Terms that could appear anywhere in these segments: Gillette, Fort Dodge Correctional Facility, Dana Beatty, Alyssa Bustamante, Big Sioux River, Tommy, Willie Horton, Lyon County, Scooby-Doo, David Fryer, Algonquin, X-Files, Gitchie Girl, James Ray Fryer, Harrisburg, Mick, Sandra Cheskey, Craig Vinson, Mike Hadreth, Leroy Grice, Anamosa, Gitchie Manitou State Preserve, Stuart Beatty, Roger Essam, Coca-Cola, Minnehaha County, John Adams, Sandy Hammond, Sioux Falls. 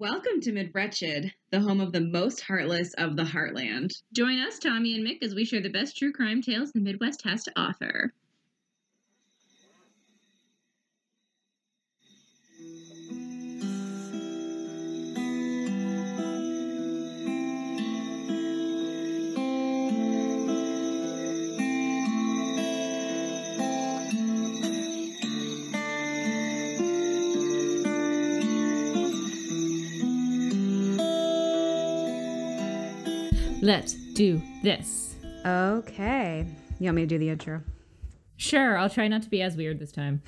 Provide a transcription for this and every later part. Welcome to Mid-Wretched, the home of the most heartless of the heartland. Join us, Tommy and Mick, as we share the best true crime tales the Midwest has to offer. Let's do this. Okay. You want me to do the intro? Sure. I'll try not to be as weird this time.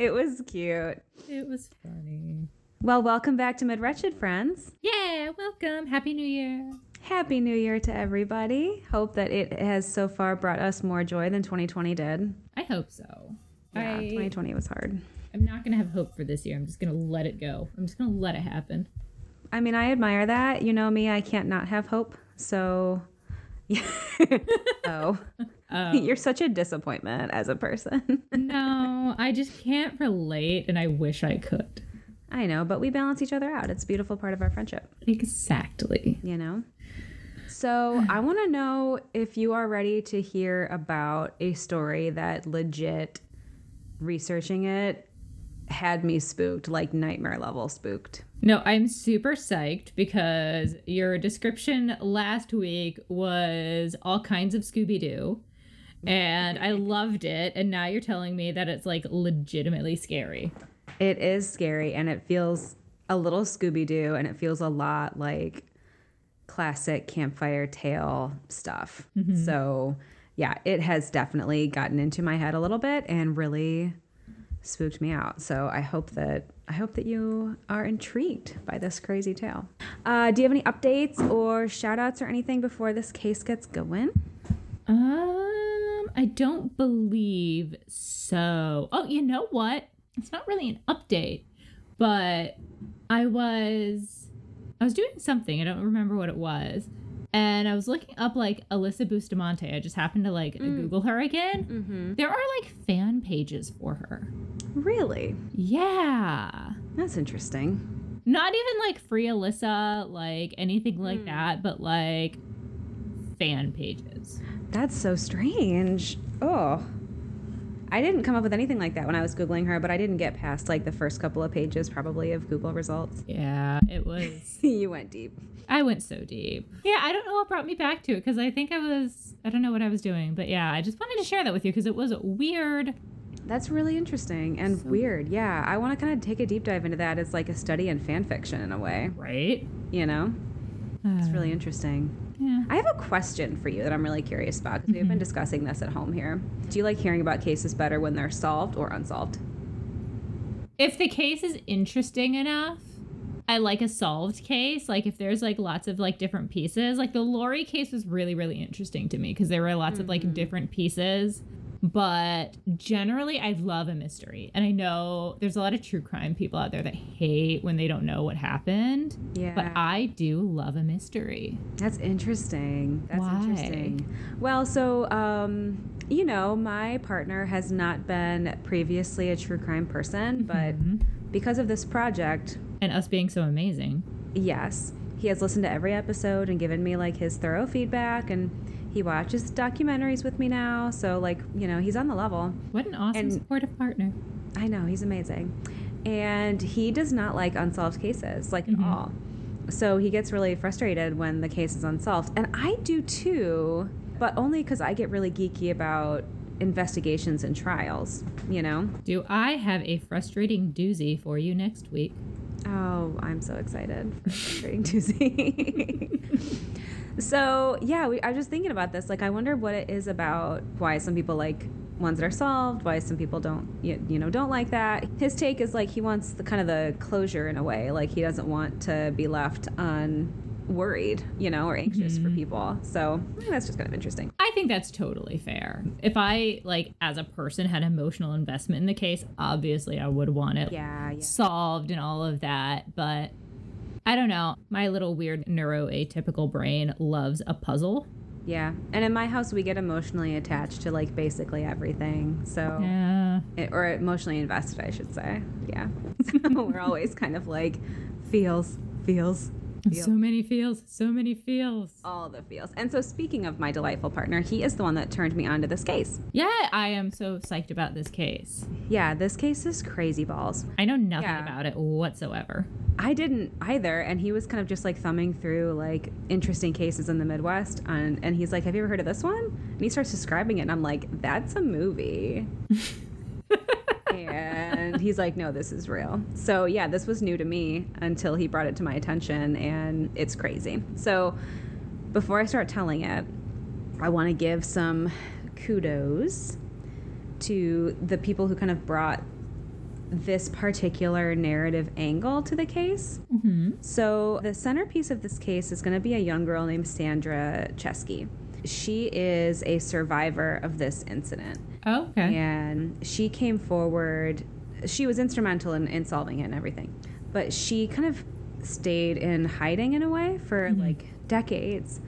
It was cute. It was funny. Well, welcome back to Mid-Wretched, friends. Yeah, welcome. Happy New Year. Happy New Year to everybody. Hope that it has so far brought us more joy than 2020 did. I hope so. Yeah, 2020 was hard. I'm not going to have hope for this year. I'm just going to let it go. I'm just going to let it happen. I mean, I admire that. You know me, I can't not have hope. So, yeah. You're such a disappointment as a person. No, I just can't relate, and I wish I could. I know, but we balance each other out. It's a beautiful part of our friendship. Exactly. You know? So, I want to know if you are ready to hear about a story that legit, researching it, had me spooked, like nightmare level spooked. No, I'm super psyched because your description last week was all kinds of Scooby-Doo, and I loved it, and now you're telling me that it's, like, legitimately scary. It is scary, and it feels a little Scooby-Doo, and it feels a lot like classic campfire tale stuff. Mm-hmm. So, yeah, it has definitely gotten into my head a little bit and really spooked me out. So I hope that you are intrigued by this crazy tale. Do you have any updates or shout outs or anything before this case gets going? I don't believe so. Oh, you know what? It's not really an update, but I was doing something. I don't remember what it was. And I was looking up, like, Alyssa Bustamante. I just happened to, like, Google her again. Mm-hmm. There are, like, fan pages for her. Really? Yeah. That's interesting. Not even, like, Free Alyssa, like, anything like that, but, like, fan pages. That's so strange. Oh. I didn't come up with anything like that when I was Googling her, but I didn't get past, like, the first couple of pages, probably, of Google results. Yeah, it was. You went deep. I went so deep. Yeah, I don't know what brought me back to it, because I think I don't know what I was doing. But yeah, I just wanted to share that with you, because it was weird. That's really interesting and so weird. Yeah, I want to kind of take a deep dive into that as like a study in fan fiction in a way. Right. You know? It's really interesting. Yeah. I have a question for you that I'm really curious about, because we've been discussing this at home here. Do you like hearing about cases better when they're solved or unsolved? If the case is interesting enough. I like a solved case. Like, if there's, like, lots of, like, different pieces. Like, the Lori case was really, really interesting to me because there were lots of, like, different pieces. But generally, I love a mystery. And I know there's a lot of true crime people out there that hate when they don't know what happened. Yeah. But I do love a mystery. That's interesting. That's Why? Interesting. Well, so, you know, my partner has not been previously a true crime person. But because of this project... And us being so amazing. Yes. He has listened to every episode and given me, like, his thorough feedback, and he watches documentaries with me now. So, like, you know, he's on the level. What an awesome supportive partner. I know. He's amazing. And he does not like unsolved cases, like, at all. So he gets really frustrated when the case is unsolved. And I do, too, but only because I get really geeky about investigations and trials, you know? Do I have a frustrating doozy for you next week? Oh, I'm so excited for Trading Tuesday. So, yeah, I was just thinking about this. Like, I wonder what it is about why some people like ones that are solved, why some people don't, you know, don't like that. His take is, like, he wants the kind of the closure in a way. Like, he doesn't want to be left unworried, you know, or anxious for people. So that's just kind of interesting. I think that's totally fair. If I, like, as a person had emotional investment in the case, obviously I would want it solved and all of that. But I don't know. My little weird neuroatypical brain loves a puzzle. Yeah. And in my house, we get emotionally attached to, like, basically everything. So, yeah. Or emotionally invested, I should say. Yeah. So we're always kind of like, feels. So many feels, so many feels. All the feels. And so speaking of my delightful partner, he is the one that turned me on to this case. Yeah, I am so psyched about this case. Yeah, this case is crazy balls. I know nothing about it whatsoever. I didn't either. And he was kind of just like thumbing through like interesting cases in the Midwest. And he's like, have you ever heard of this one? And he starts describing it. And I'm like, that's a movie. And he's like, no, this is real. So, yeah, this was new to me until he brought it to my attention, and it's crazy. So before I start telling it, I want to give some kudos to the people who kind of brought this particular narrative angle to the case. Mm-hmm. So the centerpiece of this case is going to be a young girl named Sandra Cheskey. She is a survivor of this incident. Oh, okay. And she came forward. She was instrumental in solving it and everything. But she kind of stayed in hiding in a way for mm-hmm. like decades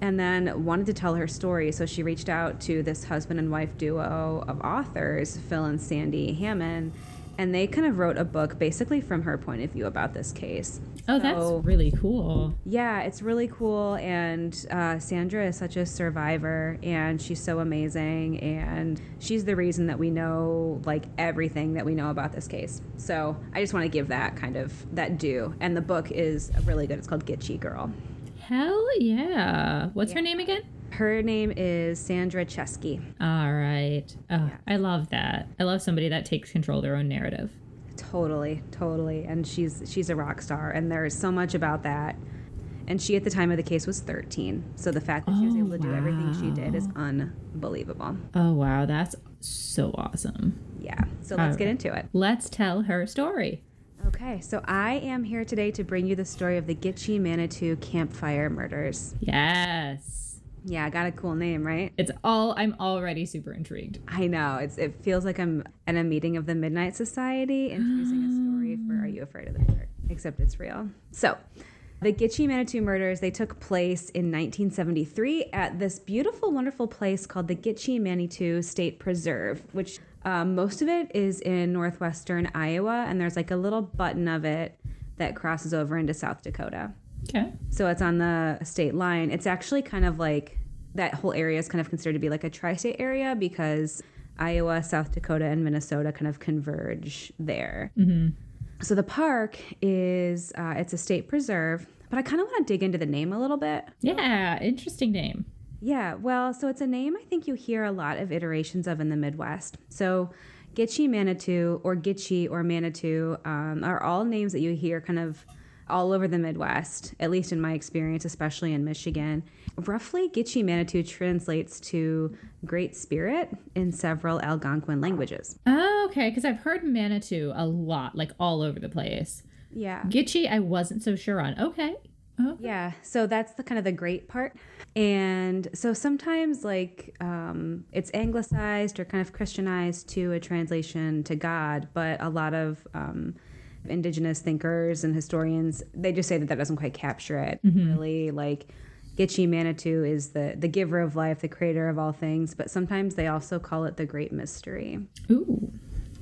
and then wanted to tell her story. So she reached out to this husband and wife duo of authors, Phil and Sandy Hammond, and they kind of wrote a book basically from her point of view about this case. Oh, so, that's really cool. Yeah, it's really cool. And Sandra is such a survivor, and she's so amazing. And she's the reason that we know, like, everything that we know about this case. So I just want to give that kind of that due. And the book is really good. It's called Gitchie Girl. Hell yeah. What's her name again? Her name is Sandra Cheskey. All right. Oh, yeah. I love that. I love somebody that takes control of their own narrative. Totally, totally. And she's a rock star. And there is so much about that. And she, at the time of the case, was 13. So the fact that she was able to do everything she did is unbelievable. Oh, wow. That's so awesome. Yeah. So let's get into it. Let's tell her story. Okay, so I am here today to bring you the story of the Gitchie Manitou Campfire Murders. Yes. Yeah, I got a cool name, right? I'm already super intrigued. I know. It feels like I'm at a meeting of the Midnight Society and choosing a story for Are You Afraid of the Dark? Except it's real. So, the Gitchie Manitou murders, they took place in 1973 at this beautiful, wonderful place called the Gitchie Manitou State Preserve, which most of it is in northwestern Iowa, and there's like a little button of it that crosses over into South Dakota. Okay. So it's on the state line. It's actually kind of like that whole area is kind of considered to be like a tri-state area because Iowa, South Dakota, and Minnesota kind of converge there. Mm-hmm. So the park is, it's a state preserve, but I kind of want to dig into the name a little bit. Yeah, interesting name. Yeah, well, so it's a name I think you hear a lot of iterations of in the Midwest. So Gitchie Manitou or Gitchie or Manitou are all names that you hear kind of all over the Midwest, at least in my experience, especially in Michigan. Roughly, Gitchie Manitou translates to Great Spirit in several Algonquin languages. Oh, okay, because I've heard Manitou a lot, like all over the place. Yeah. Gitchie, I wasn't so sure on. Okay. Oh. Yeah, so that's the kind of the great part. And so sometimes, like, it's anglicized or kind of Christianized to a translation to God, but a lot of indigenous thinkers and historians, they just say that doesn't quite capture it. Mm-hmm. Really, like, Gitchie Manitou is the giver of life, the creator of all things, but sometimes they also call it the great mystery. Ooh.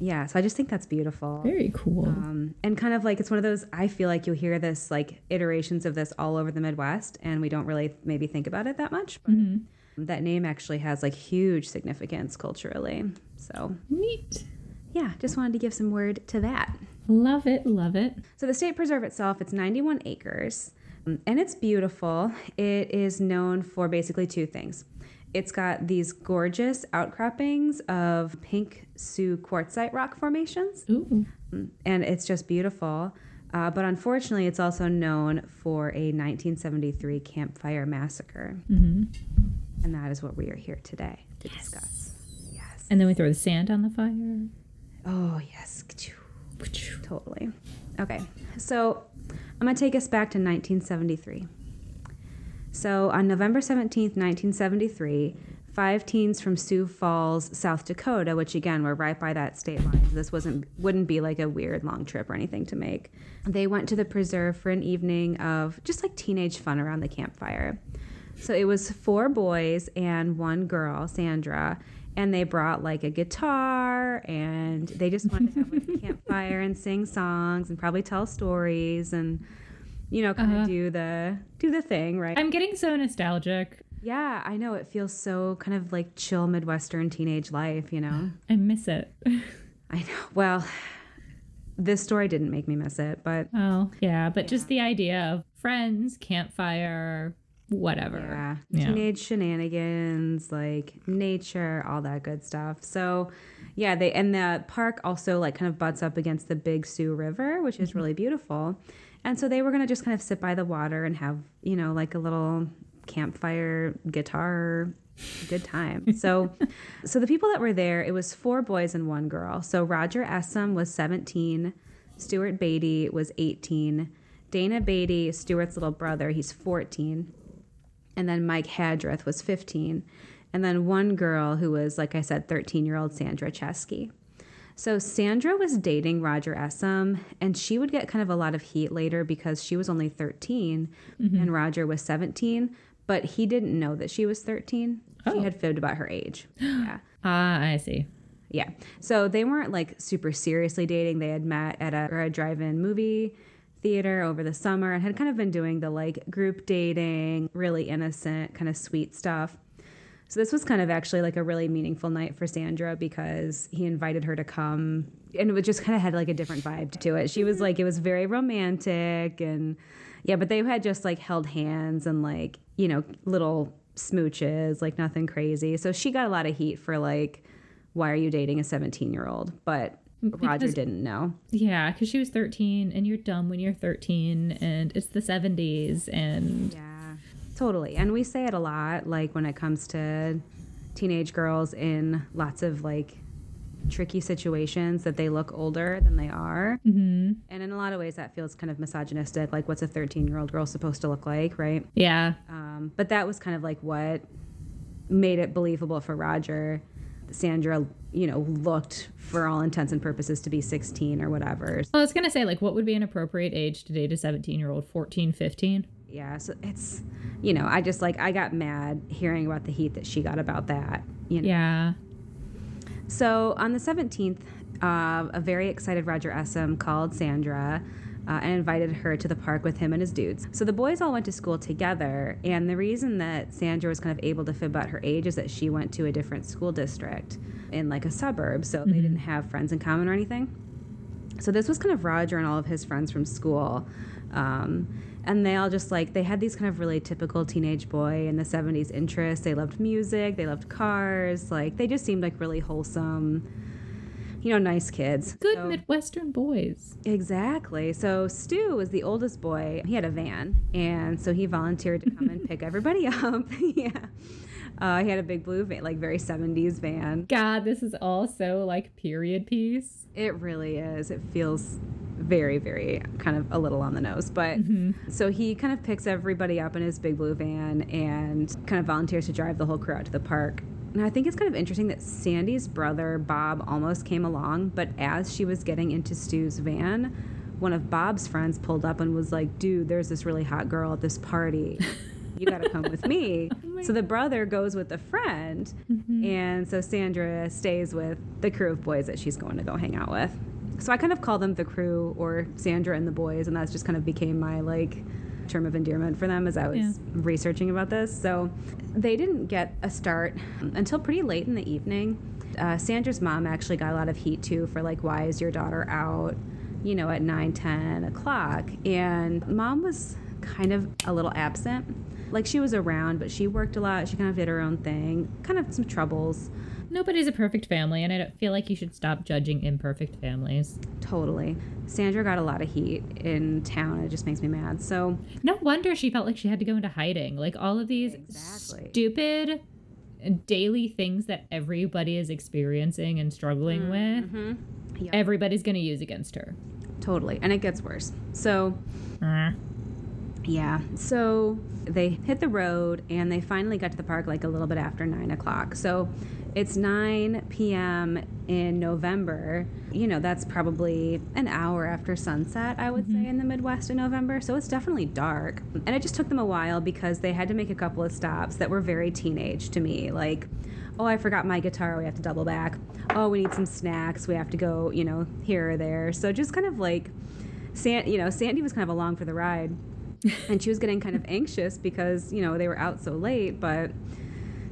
Yeah, so I just think that's beautiful. Very cool. And kind of like, it's one of those, I feel like you'll hear this, like, iterations of this all over the Midwest, and we don't really maybe think about it that much, but mm-hmm. that name actually has, like, huge significance culturally. So neat. Yeah, just wanted to give some word to that. Love it, love it. So the state preserve itself, it's 91 acres, and it's beautiful. It is known for basically two things. It's got these gorgeous outcroppings of pink Sioux quartzite rock formations. Ooh. And it's just beautiful. But unfortunately, it's also known for a 1973 campfire massacre. Mm-hmm. And that is what we are here today to discuss. Yes. And then we throw the sand on the fire. Oh, yes. Totally. Okay, so I'm going to take us back to 1973. So on November 17th, 1973, 5 teens from Sioux Falls, South Dakota, which again, we're right by that state line. So this wouldn't be like a weird long trip or anything to make. They went to the preserve for an evening of just like teenage fun around the campfire. So it was 4 boys and 1 girl, Sandra, and they brought like a guitar, and they just wanted to have like a campfire and sing songs and probably tell stories and, you know, kind of do the thing, right? I'm getting so nostalgic. Yeah, I know. It feels so kind of like chill Midwestern teenage life, you know? I miss it. I know. Well, this story didn't make me miss it, but... Oh, yeah. But yeah, just the idea of friends, campfire, whatever. Yeah. Yeah. Teenage shenanigans, like nature, all that good stuff. So, yeah, and the park also like kind of butts up against the Big Sioux River, which is really beautiful. And so they were going to just kind of sit by the water and have, you know, like a little... campfire, guitar, good time. So the people that were there, it was 4 boys and 1 girl. So Roger Essam was 17, Stuart Beatty was 18, Dana Beatty, Stuart's little brother, he's 14, and then Mike Hadreth was 15, and then 1 girl who was, like I said, 13-year-old Sandra Cheskey. So Sandra was dating Roger Essam, and she would get kind of a lot of heat later because she was only 13 and Roger was 17. But he didn't know that she was 13. Oh. She had fibbed about her age. Yeah. Ah, I see. Yeah. So they weren't like super seriously dating. They had met at a drive-in movie theater over the summer and had kind of been doing the like group dating, really innocent, kind of sweet stuff. So this was kind of actually like a really meaningful night for Sandra because he invited her to come, and it just kind of had like a different vibe to it. She was like, it was very romantic, and yeah, but they had just like held hands and like, you know, little smooches, like nothing crazy. So she got a lot of heat for like, why are you dating a 17-year-old? But Roger didn't know. Yeah, because she was 13 and you're dumb when you're 13 and it's the 70s and... Yeah. Totally. And we say it a lot, like when it comes to teenage girls in lots of like tricky situations, that they look older than they are. Mm-hmm. And in a lot of ways that feels kind of misogynistic. Like, what's a 13-year-old girl supposed to look like, right? Yeah. But that was kind of like what made it believable for Roger. Sandra, you know, looked for all intents and purposes to be 16 or whatever. Well, I was going to say, like, what would be an appropriate age to date a 17-year-old? 14, 15? Yeah, so it's, you know, I just, like, I got mad hearing about the heat that she got about that, you know. Yeah. So on the 17th, a very excited Roger Essam called Sandra and invited her to the park with him and his dudes. So the boys all went to school together, and the reason that Sandra was kind of able to fib out her age is that she went to a different school district in, like, a suburb, so they didn't have friends in common or anything. So this was kind of Roger and all of his friends from school. And they all just like, they had these kind of really typical teenage boy in the 70s interests. They loved music, they loved cars, like they just seemed like really wholesome, you know, nice kids. Good Midwestern boys. Exactly. So Stu was the oldest boy. He had a van, and so he volunteered to come and pick everybody up. Yeah. He had a big blue van, like very 70s van. God, this is all so like period piece. It really is. It feels very, very kind of a little on the nose. But so he kind of picks everybody up in his big blue van and kind of volunteers to drive the whole crew out to the park. And I think it's kind of interesting that Sandy's brother, Bob, almost came along. But as she was getting into Stu's van, one of Bob's friends pulled up and was like, dude, there's this really hot girl at this party. You got to come with me. Oh, so the brother goes with a friend. And so Sandra stays with the crew of boys that she's going to go hang out with. So I kind of call them the crew, or Sandra and the boys, and that's just kind of became my, like, term of endearment for them as I was researching about this. So they didn't get a start until pretty late in the evening. Sandra's mom actually got a lot of heat, too, for, like, why is your daughter out, you know, at 9, 10 o'clock? And mom was kind of a little absent. Like, she was around, but she worked a lot. She kind of did her own thing, kind of some troubles. Nobody's a perfect family, and I don't feel like you should stop judging imperfect families. Totally. Sandra got a lot of heat in town. It just makes me mad. So no wonder she felt like she had to go into hiding. Like, all of these stupid daily things that everybody is experiencing and struggling with, everybody's going to use against her. Totally. And it gets worse. So... Yeah, so they hit the road and they finally got to the park like a little bit after 9 o'clock. So it's 9 p.m. in November. You know, that's probably an hour after sunset, I would say, in the Midwest in November. So it's definitely dark. And it just took them a while because they had to make a couple of stops that were very teenage to me. Like, oh, I forgot my guitar. We have to double back. Oh, we need some snacks. We have to go, you know, here or there. So just kind of like, Sandy was kind of along for the ride. And she was getting kind of anxious because, you know, they were out so late, but,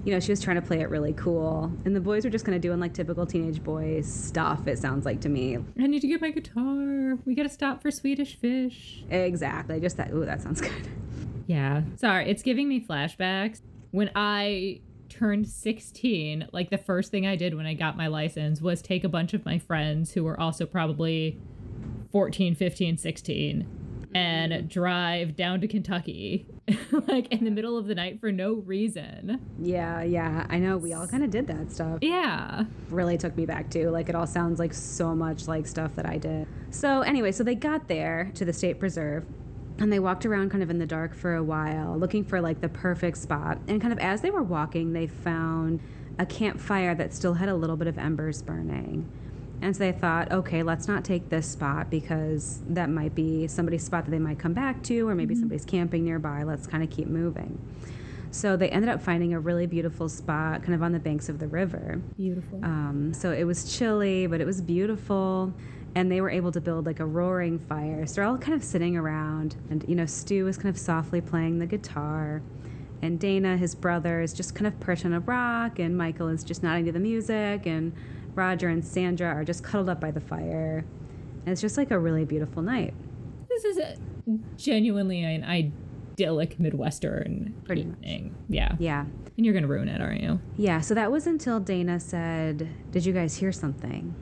you know, she was trying to play it really cool. And the boys were just kind of doing, like, typical teenage boy stuff, it sounds like to me. I need to get my guitar. We got to stop for Swedish Fish. Exactly. Just that. Ooh, that sounds good. Yeah. Sorry. It's giving me flashbacks. When I turned 16, like, the first thing I did when I got my license was take a bunch of my friends who were also probably 14, 15, 16, and drive down to Kentucky, like, in the middle of the night for no reason. Yeah. I know. We all kind of did that stuff. Yeah. Really took me back, too. Like, it all sounds like so much like stuff that I did. So, anyway, so they got there to the state preserve, and they walked around kind of in the dark for a while, looking for, like, the perfect spot. And kind of as they were walking, they found a campfire that still had a little bit of embers burning. And so they thought, okay, let's not take this spot because that might be somebody's spot that they might come back to, or maybe somebody's camping nearby. Let's kind of keep moving. So they ended up finding a really beautiful spot kind of on the banks of the river. Beautiful. So it was chilly, but it was beautiful. And they were able to build like a roaring fire. So they're all kind of sitting around. And, you know, Stu was kind of softly playing the guitar. And Dana, his brother, is just kind of perched on a rock. And Michael is just nodding to the music. And Roger and Sandra are just cuddled up by the fire. And it's just like a really beautiful night. This is genuinely an idyllic Midwestern evening. Pretty much. Yeah. Yeah. And you're going to ruin it, aren't you? Yeah. So that was until Dana said, "Did you guys hear something?"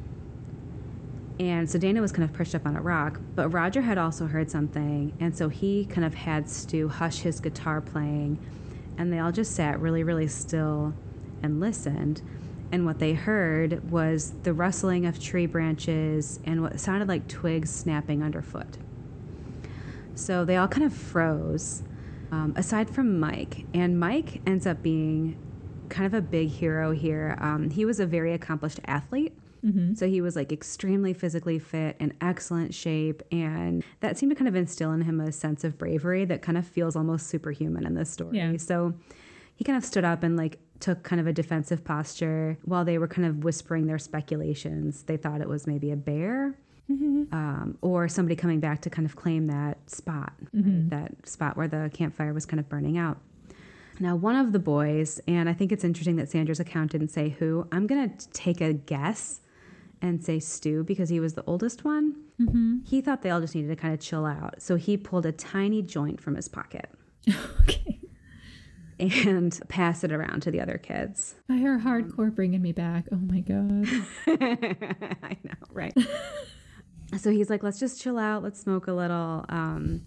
And so Dana was kind of perched up on a rock, but Roger had also heard something. And so he kind of had Stu hush his guitar playing. And they all just sat really, really still and listened. And what they heard was the rustling of tree branches and what sounded like twigs snapping underfoot. So they all kind of froze, aside from Mike. And Mike ends up being kind of a big hero here. He was a very accomplished athlete. Mm-hmm. So he was like extremely physically fit and excellent shape. And that seemed to kind of instill in him a sense of bravery that kind of feels almost superhuman in this story. Yeah. So he kind of stood up and like took kind of a defensive posture while they were kind of whispering their speculations. They thought it was maybe a bear or somebody coming back to kind of claim that spot, right? That spot where the campfire was kind of burning out. Now, one of the boys, and I think it's interesting that Sandra's account didn't say who, I'm going to take a guess and say Stu because he was the oldest one. He thought they all just needed to kind of chill out. So he pulled a tiny joint from his pocket. Okay. And pass it around to the other kids. I hear hardcore bringing me back. Oh, my God. I know, right? So he's like, let's just chill out. Let's smoke a little. And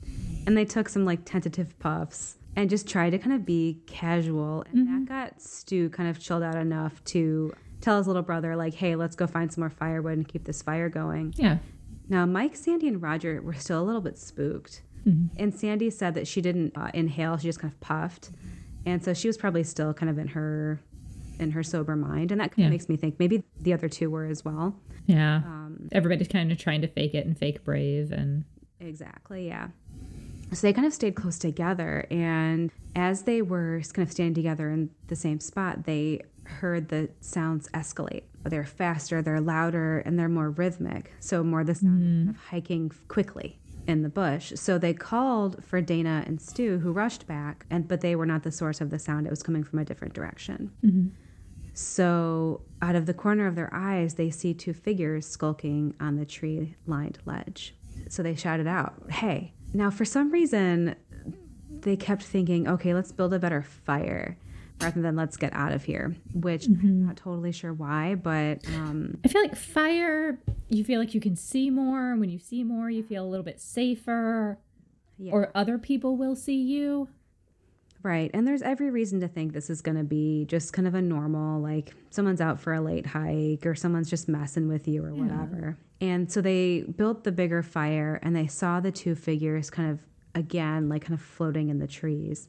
they took some, like, tentative puffs and just tried to kind of be casual. And that got Stu kind of chilled out enough to tell his little brother, like, hey, let's go find some more firewood and keep this fire going. Yeah. Now, Mike, Sandy, and Roger were still a little bit spooked. And Sandy said that she didn't inhale. She just kind of puffed. And so she was probably still kind of in her sober mind. And that kind of makes me think maybe the other two were as well. Yeah. Everybody's kind of trying to fake it and fake brave. And exactly, yeah. So they kind of stayed close together. And as they were kind of standing together in the same spot, they heard the sounds escalate. They're faster, they're louder, and they're more rhythmic. So more the sound of hiking quickly in the bush. So they called for Dana and Stu, who rushed back, but they were not the source of the sound. It was coming from a different direction. So out of the corner of their eyes, they see two figures skulking on the tree-lined ledge. So they shouted out, hey. Now, for some reason, they kept thinking, okay, let's build a better fire rather than let's get out of here, which I'm not totally sure why, but I feel like fire, you feel like you can see more. When you see more, you feel a little bit safer, or other people will see you. Right. And there's every reason to think this is going to be just kind of a normal, like someone's out for a late hike or someone's just messing with you or whatever. And so they built the bigger fire and they saw the two figures kind of again, like kind of floating in the trees.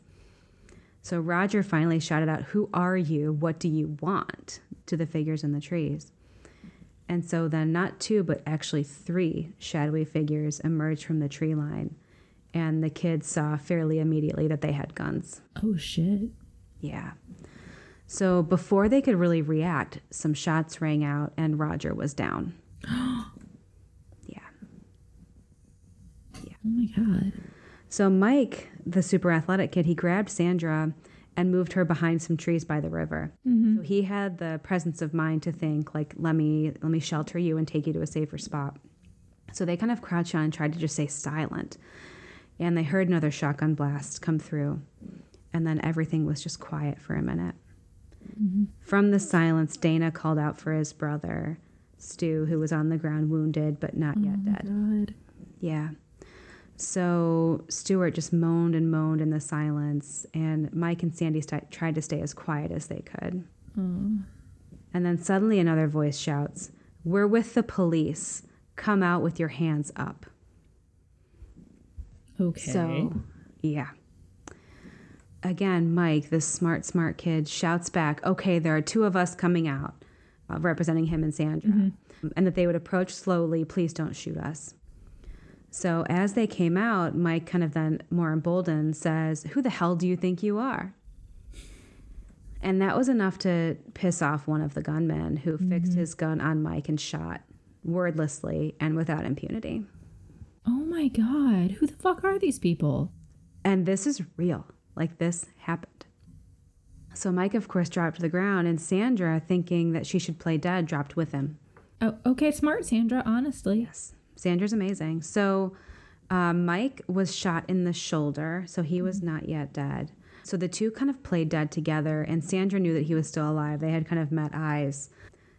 So Roger finally shouted out, "Who are you? What do you want?" to the figures in the trees. And so then not two, but actually three shadowy figures emerged from the tree line. And the kids saw fairly immediately that they had guns. Oh, shit. Yeah. So before they could really react, some shots rang out and Roger was down. Yeah. Oh, my God. So Mike, the super athletic kid, he grabbed Sandra and moved her behind some trees by the river. Mm-hmm. So he had the presence of mind to think, like, let me shelter you and take you to a safer spot. So they kind of crouched on and tried to just stay silent. And they heard another shotgun blast come through. And then everything was just quiet for a minute. Mm-hmm. From the silence, Dana called out for his brother, Stu, who was on the ground wounded but not yet dead. God. Yeah. So Stuart just moaned and moaned in the silence. And Mike and Sandy tried to stay as quiet as they could. Oh. And then suddenly another voice shouts, "We're with the police. Come out with your hands up." Okay. So, yeah. Again, Mike, this smart kid, shouts back, "Okay, there are two of us coming out," representing him and Sandra, mm-hmm. and that they would approach slowly. "Please don't shoot us." So as they came out, Mike kind of then, more emboldened, says, "Who the hell do you think you are?" And that was enough to piss off one of the gunmen, who mm-hmm. fixed his gun on Mike and shot, wordlessly and without impunity. Oh my God, who the fuck are these people? And this is real. Like, this happened. So Mike, of course, dropped to the ground, and Sandra, thinking that she should play dead, dropped with him. Oh, okay, smart Sandra, honestly. Yes, Sandra's amazing. So Mike was shot in the shoulder, so he was not yet dead. So the two kind of played dead together, and Sandra knew that he was still alive. They had kind of met eyes.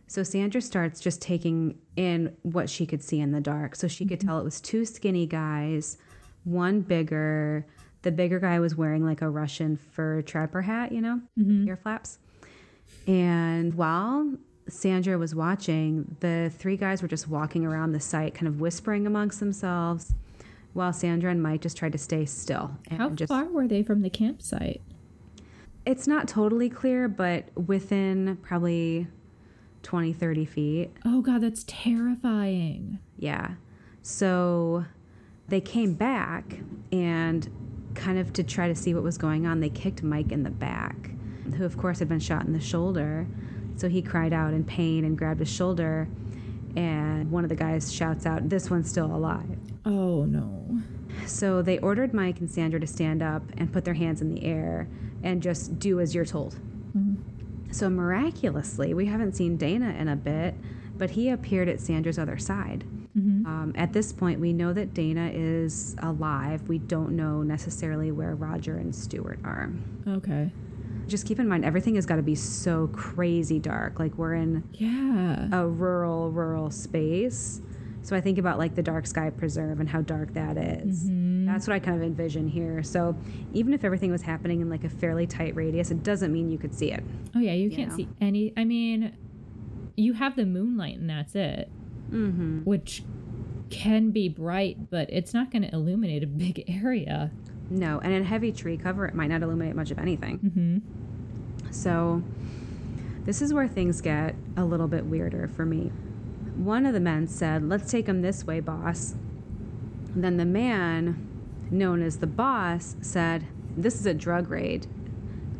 So Sandra starts just taking in what she could see in the dark. So she could tell it was two skinny guys, one bigger. The bigger guy was wearing like a Russian fur trapper hat, you know, ear flaps. And while Sandra was watching, the three guys were just walking around the site, kind of whispering amongst themselves, while Sandra and Mike just tried to stay still. How far were they from the campsite? It's not totally clear, but within probably 20, 30 feet. Oh, God, that's terrifying. Yeah. So they came back and kind of to try to see what was going on, they kicked Mike in the back, who, of course, had been shot in the shoulder. So he cried out in pain and grabbed his shoulder. And one of the guys shouts out, "This one's still alive." Oh, no. So they ordered Mike and Sandra to stand up and put their hands in the air and just do as you're told. So miraculously, we haven't seen Dana in a bit, but he appeared at Sandra's other side. Mm-hmm. At this point, we know that Dana is alive. We don't know necessarily where Roger and Stuart are. Okay. Just keep in mind, everything has got to be so crazy dark. Like, we're in a rural space. So I think about, like, the Dark Sky Preserve and how dark that is. Mm-hmm. That's what I kind of envision here. So even if everything was happening in, like, a fairly tight radius, it doesn't mean you could see it. Oh, yeah, you can't see any. I mean, you have the moonlight and that's it, which can be bright, but it's not going to illuminate a big area. No, and in heavy tree cover, it might not illuminate much of anything. Mm-hmm. So this is where things get a little bit weirder for me. One of the men said, "Let's take him this way, boss." And then the man, known as the boss, said, "This is a drug raid.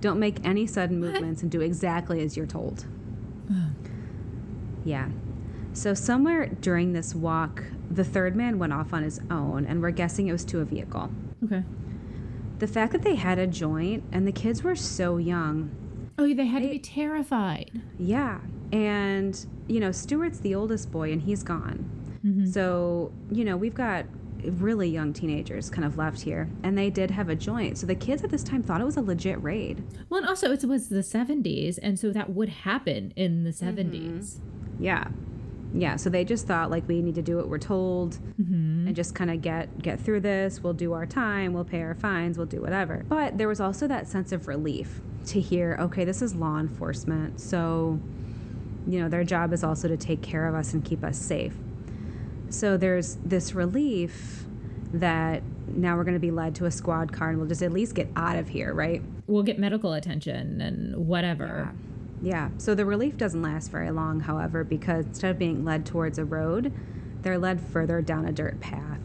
Don't make any sudden movements and do exactly as you're told." Yeah. So somewhere during this walk, the third man went off on his own, and we're guessing it was to a vehicle. Okay. The fact that they had a joint, and the kids were so young. Oh, they had to be terrified. Yeah. And, you know, Stuart's the oldest boy, and he's gone. Mm-hmm. So, you know, we've got really young teenagers kind of left here. And they did have a joint. So the kids at this time thought it was a legit raid. Well, and also it was the 70s. And so that would happen in the 70s. Mm-hmm. Yeah. Yeah. So they just thought, like, we need to do what we're told and just kind of get through this. We'll do our time. We'll pay our fines. We'll do whatever. But there was also that sense of relief to hear, okay, this is law enforcement. So, you know, their job is also to take care of us and keep us safe. So there's this relief that now we're going to be led to a squad car and we'll just at least get out of here, right? We'll get medical attention and whatever. Yeah. So the relief doesn't last very long, however, because instead of being led towards a road, they're led further down a dirt path.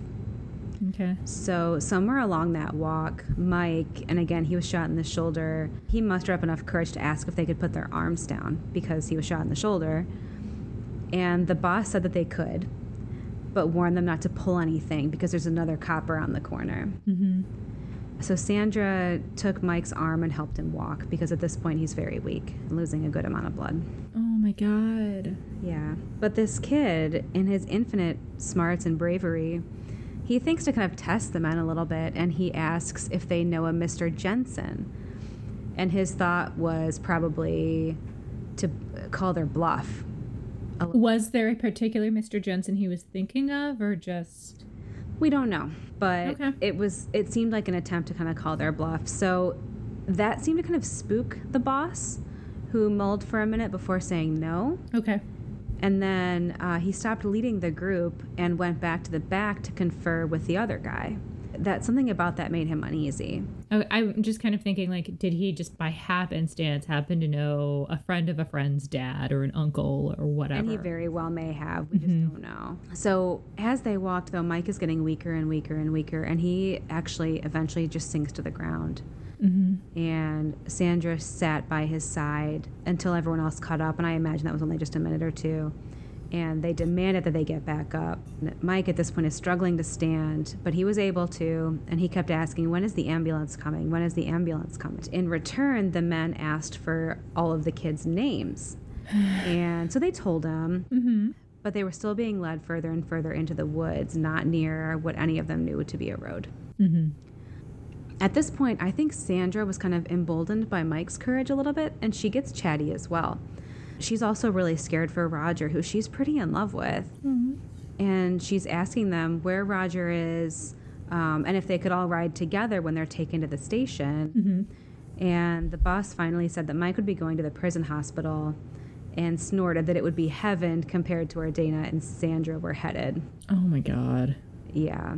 Okay. So somewhere along that walk, Mike, and again, he was shot in the shoulder. He mustered up enough courage to ask if they could put their arms down because he was shot in the shoulder. And the boss said that they could, but warned them not to pull anything because there's another cop around the corner. Mm-hmm. So Sandra took Mike's arm and helped him walk because at this point he's very weak and losing a good amount of blood. Oh my God. Yeah. But this kid, in his infinite smarts and bravery, he thinks to kind of test the men a little bit, and he asks if they know a Mr. Jensen. And his thought was probably to call their bluff. Was there a particular Mr. Jensen he was thinking of, or just... We don't know, but okay. It seemed like an attempt to kind of call their bluff. So that seemed to kind of spook the boss, who mulled for a minute before saying no. Okay. And then he stopped leading the group and went back to the back to confer with the other guy. That something about that made him uneasy. I'm just kind of thinking, like, did he just by happenstance happen to know a friend of a friend's dad or an uncle or whatever? And he very well may have. We just don't know. So as they walked, though, Mike is getting weaker and weaker and weaker, and he actually eventually just sinks to the ground. Mm-hmm. And Sandra sat by his side until everyone else caught up, and I imagine that was only just a minute or two. And they demanded that they get back up. Mike, at this point, is struggling to stand, but he was able to, and he kept asking, when is the ambulance coming? When is the ambulance coming? In return, the men asked for all of the kids' names. And so they told him, mm-hmm. but they were still being led further and further into the woods, not near what any of them knew to be a road. Mm-hmm. At this point, I think Sandra was kind of emboldened by Mike's courage a little bit, and she gets chatty as well. She's also really scared for Roger, who she's pretty in love with. Mm-hmm. And she's asking them where Roger is and if they could all ride together when they're taken to the station. Mm-hmm. And the boss finally said that Mike would be going to the prison hospital and snorted that it would be heaven compared to where Dana and Sandra were headed. Oh, my God. Yeah.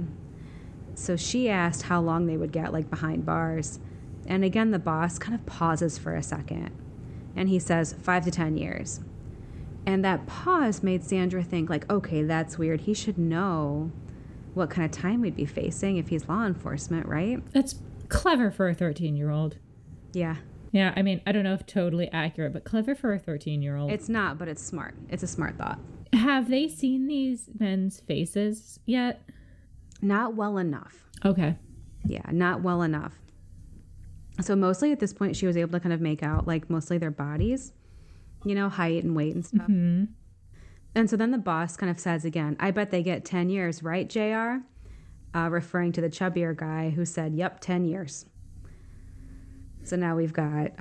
So she asked how long they would get, like, behind bars. And again, the boss kind of pauses for a second. And he says, 5 to 10 years. And that pause made Sandra think, like, okay, that's weird. He should know what kind of time we'd be facing if he's law enforcement, right? That's clever for a 13-year-old. Yeah. Yeah, I mean, I don't know if totally accurate, but clever for a 13-year-old. It's not, but it's smart. It's a smart thought. Have they seen these men's faces yet? Not well enough. Okay. Yeah, not well enough. So mostly at this point, she was able to kind of make out, like, mostly their bodies, you know, height and weight and stuff. Mm-hmm. And so then the boss kind of says again, I bet they get 10 years, right, JR? Referring to the chubbier guy who said, yep, 10 years. So now we've got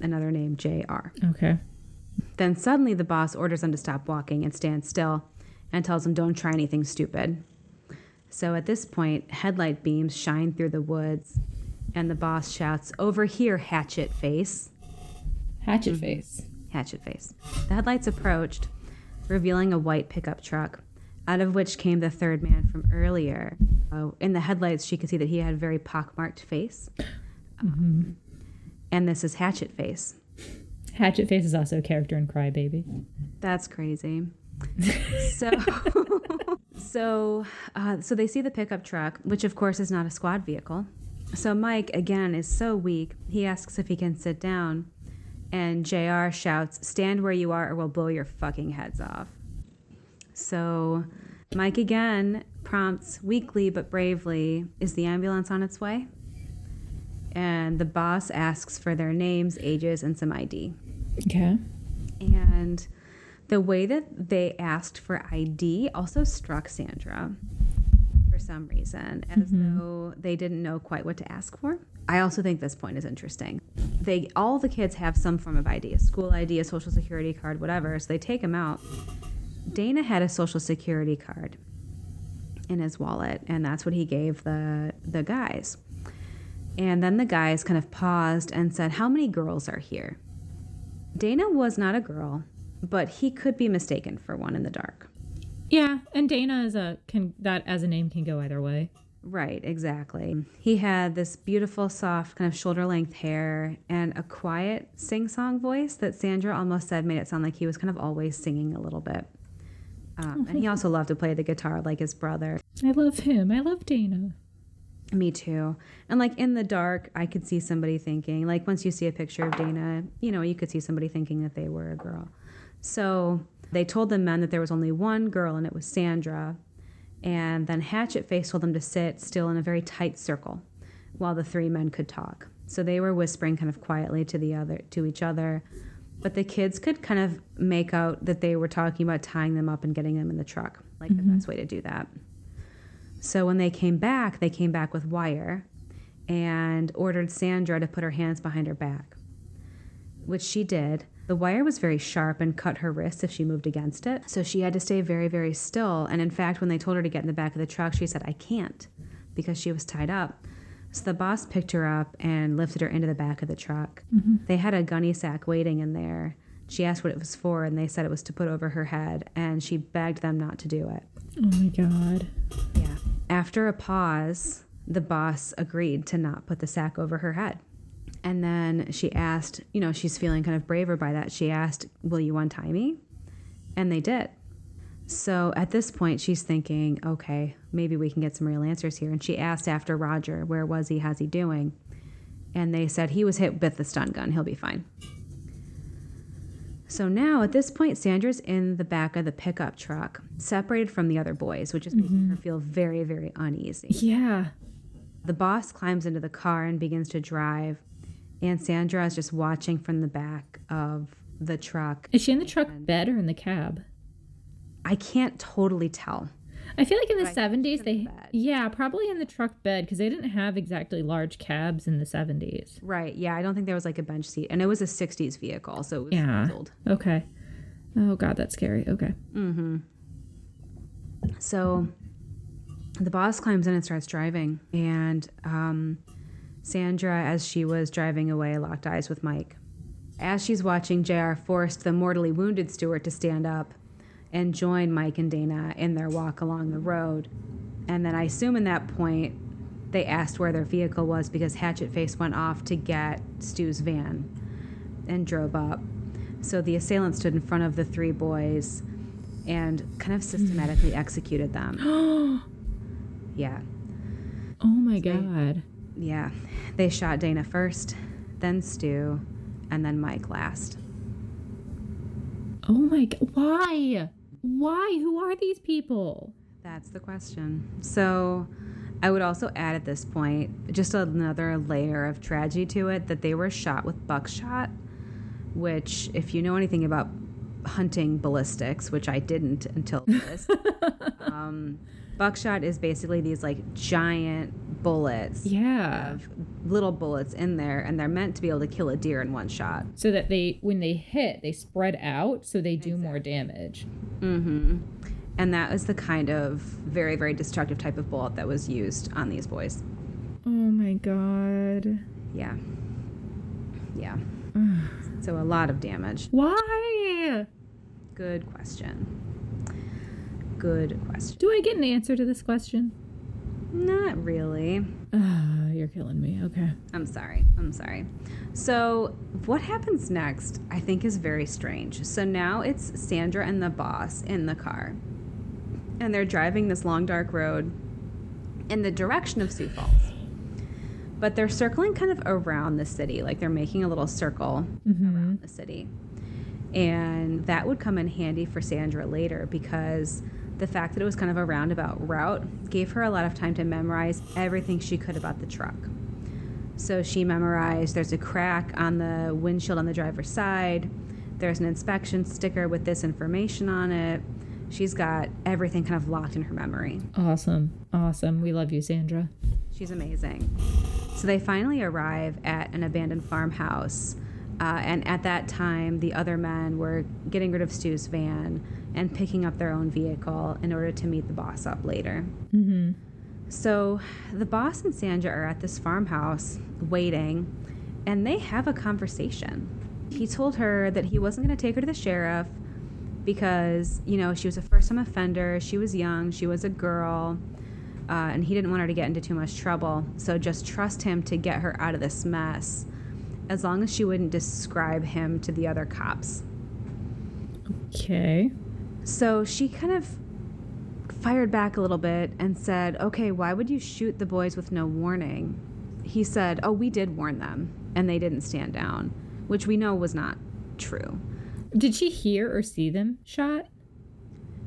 another name, JR. Okay. Then suddenly the boss orders them to stop walking and stand still and tells them don't try anything stupid. So at this point, headlight beams shine through the woods. And the boss shouts, over here, hatchet face. Hatchet face. Hatchet face. The headlights approached, revealing a white pickup truck, out of which came the third man from earlier. Oh, in the headlights, she could see that he had a very pockmarked face. Mm-hmm. And this is Hatchet Face. Hatchet Face is also a character in Crybaby. That's crazy. So they see the pickup truck, which, of course, is not a squad vehicle. So Mike, again, is so weak, he asks if he can sit down, and JR shouts, stand where you are or we'll blow your fucking heads off. So Mike, again, prompts weakly but bravely, is the ambulance on its way? And the boss asks for their names, ages, and some ID. Okay. And the way that they asked for ID also struck Sandra. For some reason, as mm-hmm. though they didn't know quite what to ask for. I also think this point is interesting. All the kids have some form of ID, a school ID, a social security card, whatever, so they take them out. Dana had a social security card in his wallet, and that's what he gave the guys. And then the guys kind of paused and said, how many girls are here? Dana was not a girl, but he could be mistaken for one in the dark. Yeah, and Dana that as a name can go either way. Right, exactly. He had this beautiful, soft, kind of shoulder-length hair and a quiet sing-song voice that Sandra almost said made it sound like he was kind of always singing a little bit. And he also loved to play the guitar like his brother. I love him. I love Dana. Me too. And like in the dark, I could see somebody thinking, like once you see a picture of Dana, you know, you could see somebody thinking that they were a girl. So they told the men that there was only one girl and it was Sandra. And then Hatchet Face told them to sit still in a very tight circle while the three men could talk. So they were whispering kind of quietly to each other. But the kids could kind of make out that they were talking about tying them up and getting them in the truck, like the best way to do that. So when they came back with wire and ordered Sandra to put her hands behind her back, which she did. The wire was very sharp and cut her wrist if she moved against it. So she had to stay very, very still. And in fact, when they told her to get in the back of the truck, she said, "I can't," because she was tied up. So the boss picked her up and lifted her into the back of the truck. They had a gunny sack waiting in there. She asked what it was for, and they said it was to put over her head, and she begged them not to do it. Oh, my God. Yeah. After a pause, the boss agreed to not put the sack over her head. And then she asked, you know, she's feeling kind of braver by that. She asked, "Will you untie me?" And they did. So at this point, she's thinking, okay, maybe we can get some real answers here. And she asked after Roger, where was he? How's he doing? And they said he was hit with the stun gun. He'll be fine. So now at this point, Sandra's in the back of the pickup truck, separated from the other boys, which is making her feel very, very uneasy. Yeah. The boss climbs into the car and begins to drive. And Sandra is just watching from the back of the truck. Is she in the truck bed or in the cab? I can't totally tell. I feel like in the 70s, probably in the truck bed, because they didn't have exactly large cabs in the 70s. Right, yeah, I don't think there was like a bench seat. And it was a 60s vehicle, so it was old. Okay. Oh, God, that's scary. Okay. Mm-hmm. So the boss climbs in and starts driving. And Sandra, as she was driving away, locked eyes with Mike. As she's watching, JR forced the mortally wounded Stuart to stand up and join Mike and Dana in their walk along the road. And then I assume in that point, they asked where their vehicle was because Hatchet Face went off to get Stu's van and drove up. So the assailant stood in front of the three boys and kind of systematically executed them. Yeah. Oh my God. Yeah. They shot Dana first, then Stu, and then Mike last. Oh my God. Why? Why? Who are these people? That's the question. So I would also add at this point just another layer of tragedy to it, that they were shot with buckshot, which if you know anything about hunting ballistics, which I didn't until this, buckshot is basically these like giant bullets. Yeah. Little bullets in there, and they're meant to be able to kill a deer in one shot. So that they, when they hit, they spread out, so they do more damage. Mm-hmm. And that is the kind of very, very destructive type of bullet that was used on these boys. Oh my God. Yeah. Yeah. So a lot of damage. Why? Good question. Good question. Do I get an answer to this question? Not really. You're killing me. Okay. I'm sorry. So what happens next, I think, is very strange. So now it's Sandra and the boss in the car. And they're driving this long, dark road in the direction of Sioux Falls. But they're circling kind of around the city. Like they're making a little circle around the city. And that would come in handy for Sandra later, because the fact that it was kind of a roundabout route gave her a lot of time to memorize everything she could about the truck. So she memorized there's a crack on the windshield on the driver's side. There's an inspection sticker with this information on it. She's got everything kind of locked in her memory. Awesome. Awesome. We love you, Sandra. She's amazing. So they finally arrive at an abandoned farmhouse. And at that time, the other men were getting rid of Stu's van and picking up their own vehicle in order to meet the boss up later. Mm-hmm. So the boss and Sandra are at this farmhouse waiting, and they have a conversation. He told her that he wasn't going to take her to the sheriff because, you know, she was a first-time offender. She was young. She was a girl. and he didn't want her to get into too much trouble, so just trust him to get her out of this mess, as long as she wouldn't describe him to the other cops. Okay. So she kind of fired back a little bit and said, okay, why would you shoot the boys with no warning? He said, oh, we did warn them, and they didn't stand down, which we know was not true. Did she hear or see them shot?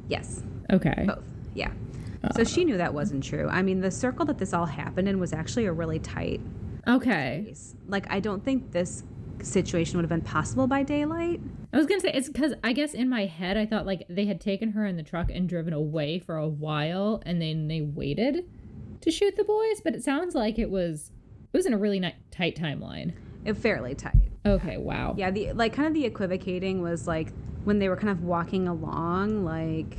Yes. Okay. Both, yeah. So she knew that wasn't true. I mean, the circle that this all happened in was actually a really tight space. Like, I don't think this situation would have been possible by daylight. I was going to say, it's because I guess in my head, I thought, like, they had taken her in the truck and driven away for a while, and then they waited to shoot the boys. But it sounds like it was in a really tight timeline. It fairly tight. Okay, wow. Yeah, the equivocating was, like, when they were kind of walking along, like,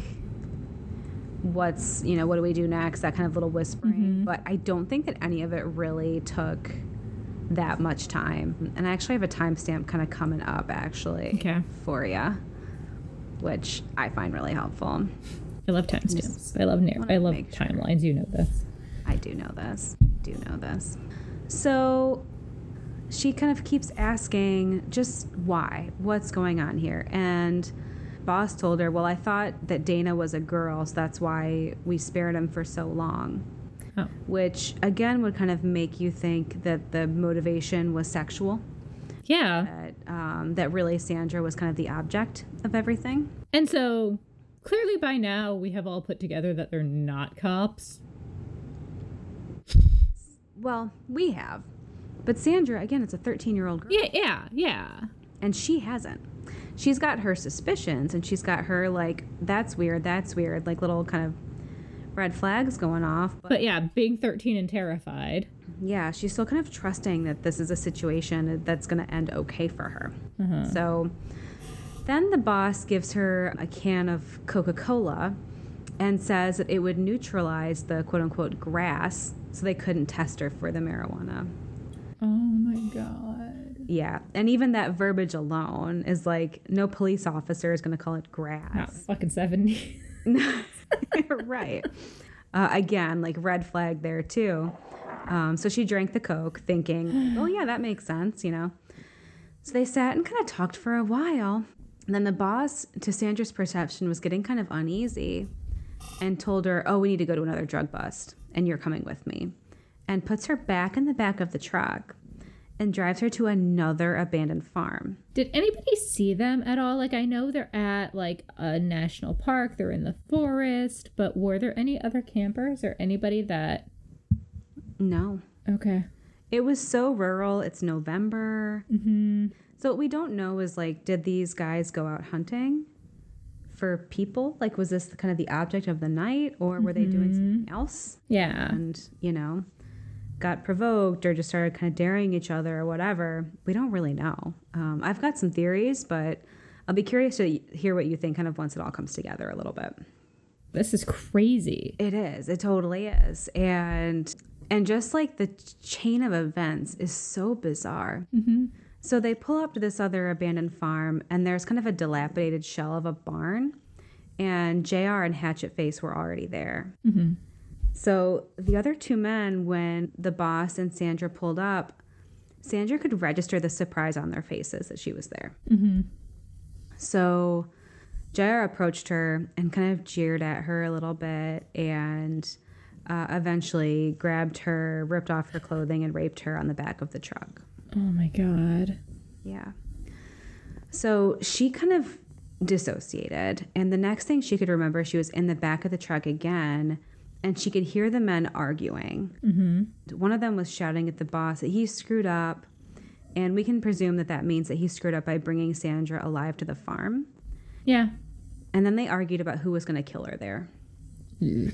what do we do next, that kind of little whispering. Mm-hmm. But I don't think that any of it really took that much time. And I actually have a timestamp kind of coming up, actually, okay, for you, which I find really helpful. I love timestamps. I love timelines. Sure. You know this. I do know this. So she kind of keeps asking just why, what's going on here? And boss told her, well, I thought that Dana was a girl, so that's why we spared him for so long. Oh. Which, again, would kind of make you think that the motivation was sexual. Yeah. That really Sandra was kind of the object of everything. And so, clearly by now, we have all put together that they're not cops. Well, we have. But Sandra, again, it's a 13-year-old girl. Yeah. And she hasn't. She's got her suspicions, and she's got her, like, that's weird, like, little kind of red flags going off. But yeah, being 13 and terrified. Yeah, she's still kind of trusting that this is a situation that's going to end okay for her. Uh-huh. So then the boss gives her a can of Coca-Cola and says that it would neutralize the quote-unquote grass, so they couldn't test her for the marijuana. Oh, my God. Yeah, and even that verbiage alone is like, no police officer is going to call it grass. Not fucking 70. Right. Again, like, red flag there, too. So she drank the Coke, thinking, oh, yeah, that makes sense, you know. So they sat and kind of talked for a while. And then the boss, to Sandra's perception, was getting kind of uneasy and told her, oh, we need to go to another drug bust, and you're coming with me, and puts her back in the back of the truck and drives her to another abandoned farm. Did anybody see them at all? Like, I know they're at, like, a national park. They're in the forest. But were there any other campers or anybody that... No. Okay. It was so rural. It's November. Mm-hmm. So what we don't know is, like, did these guys go out hunting for people? Like, was this kind of the object of the night? Or were they doing something else? Yeah. And, you know, got provoked or just started kind of daring each other or whatever. We don't really know. I've got some theories, but I'll be curious to hear what you think kind of once it all comes together a little bit. This is crazy. It is. It totally is. And just like the chain of events is so bizarre. Mm-hmm. So they pull up to this other abandoned farm, and there's kind of a dilapidated shell of a barn, and JR and Hatchet Face were already there. Mm-hmm. So the other two men, when the boss and Sandra pulled up, Sandra could register the surprise on their faces that she was there. Mm-hmm. So Jair approached her and kind of jeered at her a little bit, and eventually grabbed her, ripped off her clothing, and raped her on the back of the truck. Oh, my God. Yeah. So she kind of dissociated, and the next thing she could remember, she was in the back of the truck again, and she could hear the men arguing. Mm-hmm. One of them was shouting at the boss that he screwed up, and we can presume that that means that he screwed up by bringing Sandra alive to the farm. Yeah. And then they argued about who was going to kill her there. Yeah.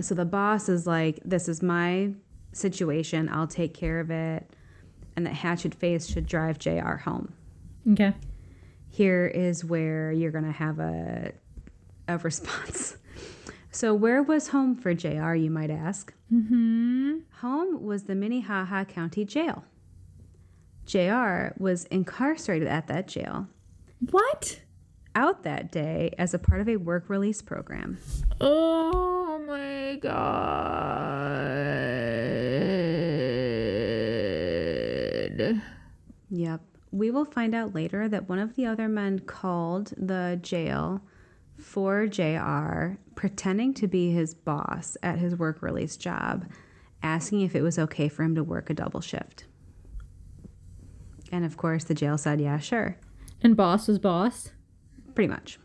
So the boss is like, this is my situation, I'll take care of it, and that Hatchet Face should drive JR home. Okay. Here is where you're going to have a response. So where was home for JR, you might ask? Mm-hmm. Home was the Minnehaha County Jail. JR was incarcerated at that jail. What? Out that day as a part of a work release program. Oh, my God. will find out later that one of the other men called the jail for JR, pretending to be his boss at his work release job, asking if it was okay for him to work a double shift. And of course, the jail said, yeah, sure. And boss was boss? Pretty much.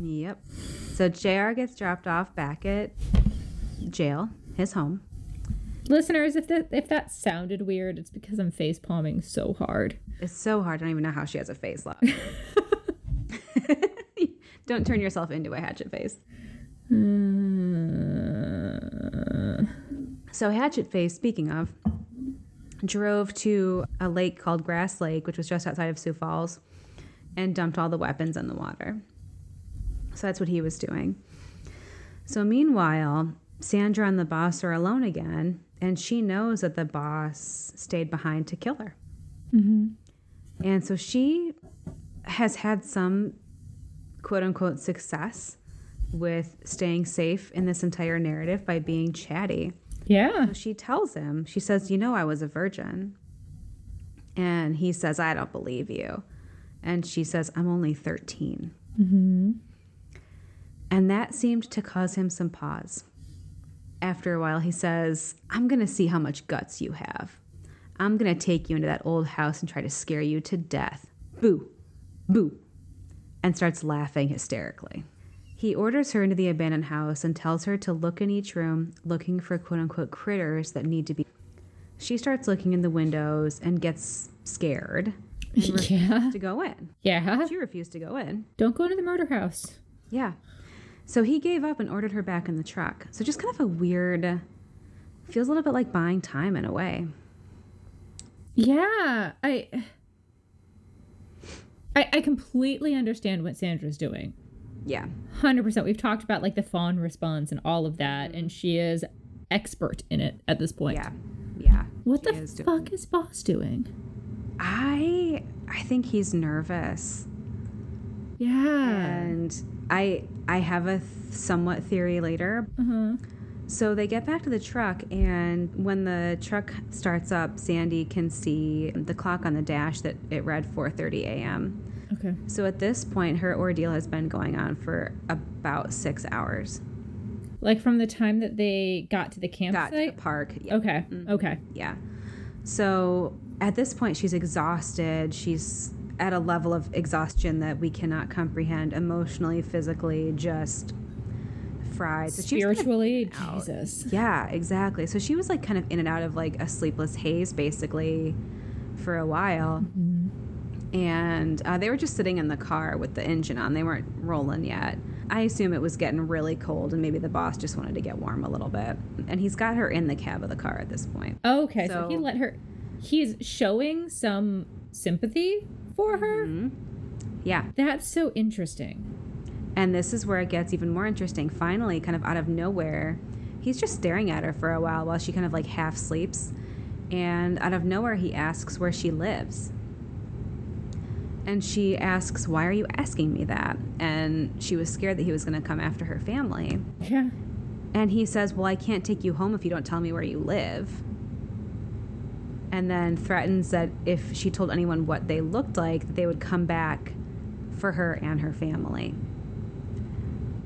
Yep. So JR gets dropped off back at jail, his home. Listeners, if that sounded weird, it's because I'm face palming so hard. It's so hard. I don't even know how she has a face lock. Don't turn yourself into a hatchet face. So Hatchet Face, speaking of, drove to a lake called Grass Lake, which was just outside of Sioux Falls, and dumped all the weapons in the water. So that's what he was doing. So meanwhile, Sandra and the boss are alone again, and she knows that the boss stayed behind to kill her. Mm-hmm. And so she has had some quote-unquote success with staying safe in this entire narrative by being chatty. Yeah. So she tells him, she says, you know, I was a virgin. And he says, I don't believe you. And she says, I'm only 13. Mm-hmm. And that seemed to cause him some pause. After a while, he says, I'm going to see how much guts you have. I'm going to take you into that old house and try to scare you to death. Boo. Boo. And starts laughing hysterically. He orders her into the abandoned house and tells her to look in each room, looking for quote-unquote critters that need to be. She starts looking in the windows and gets scared. And refuses to go in. Yeah. She refused to go in. Don't go into the murder house. Yeah. So he gave up and ordered her back in the truck. So just kind of a weird, feels a little bit like buying time in a way. Yeah. I completely understand what Sandra's doing. Yeah. 100%. We've talked about like the fawn response and all of that. And she is expert in it at this point. Yeah. Yeah. What the fuck is boss doing? I think he's nervous. Yeah. And I have a somewhat theory later. Uh-huh. So they get back to the truck, and when the truck starts up, Sandy can see the clock on the dash that it read 4:30 a.m. Okay. So at this point, her ordeal has been going on for about 6 hours. Like from the time that they got to the campsite? Got to the park. Yeah. Okay. Mm-hmm. Okay. Yeah. So at this point, she's exhausted. She's at a level of exhaustion that we cannot comprehend emotionally, physically, just fried. So spiritually, kind of Jesus. Yeah, exactly. So she was like kind of in and out of like a sleepless haze basically for a while. Mm-hmm. And they were just sitting in the car with the engine on. They weren't rolling yet. I assume it was getting really cold and maybe the boss just wanted to get warm a little bit. And he's got her in the cab of the car at this point. Oh, okay, so he let her. He's showing some sympathy for her? Mm-hmm. Yeah. That's so interesting. And this is where it gets even more interesting. Finally, kind of out of nowhere, he's just staring at her for a while she kind of like half sleeps. And out of nowhere, he asks where she lives. And she asks, why are you asking me that? And she was scared that he was going to come after her family. Yeah. And he says, well, I can't take you home if you don't tell me where you live. And then threatens that if she told anyone what they looked like, that they would come back for her and her family.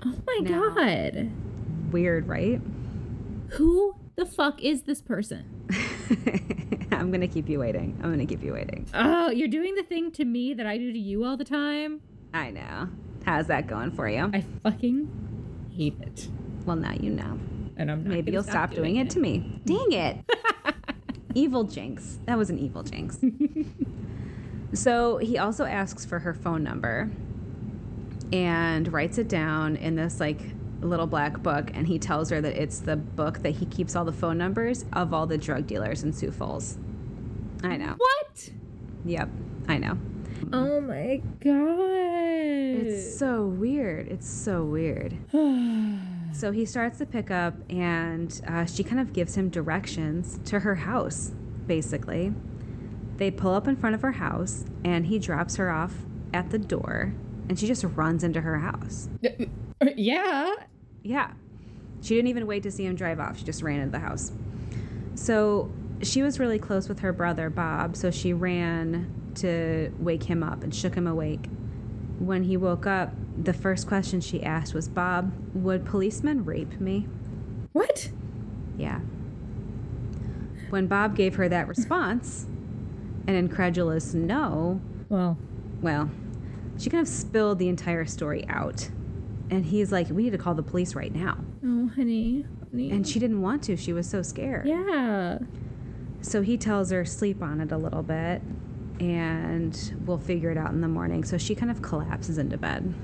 Oh my God. Weird, right? Who the fuck is this person? I'm going to keep you waiting. I'm going to keep you waiting. Oh, you're doing the thing to me that I do to you all the time? I know. How's that going for you? I fucking hate it. Well, now you know. And I'm not. Maybe you'll stop doing it to me. Dang it. Evil jinx. That was an evil jinx. So he also asks for her phone number and writes it down in this like little black book, and he tells her that it's the book that he keeps all the phone numbers of all the drug dealers in Sioux Falls. I know. What? Yep, I know. Oh my God. It's so weird. It's so weird. So he starts the pickup, and she kind of gives him directions to her house, basically. They pull up in front of her house, and he drops her off at the door, and she just runs into her house. Yeah. Yeah. She didn't even wait to see him drive off. She just ran into the house. So she was really close with her brother, Bob, so she ran to wake him up and shook him awake. When he woke up, the first question she asked was, "Bob, would policemen rape me?" What? Yeah. When Bob gave her that response, an incredulous no, well, she kind of spilled the entire story out. And he's like, "We need to call the police right now." Oh, honey. And she didn't want to. She was so scared. Yeah. So he tells her, "Sleep on it a little bit, and we'll figure it out in the morning." So she kind of collapses into bed.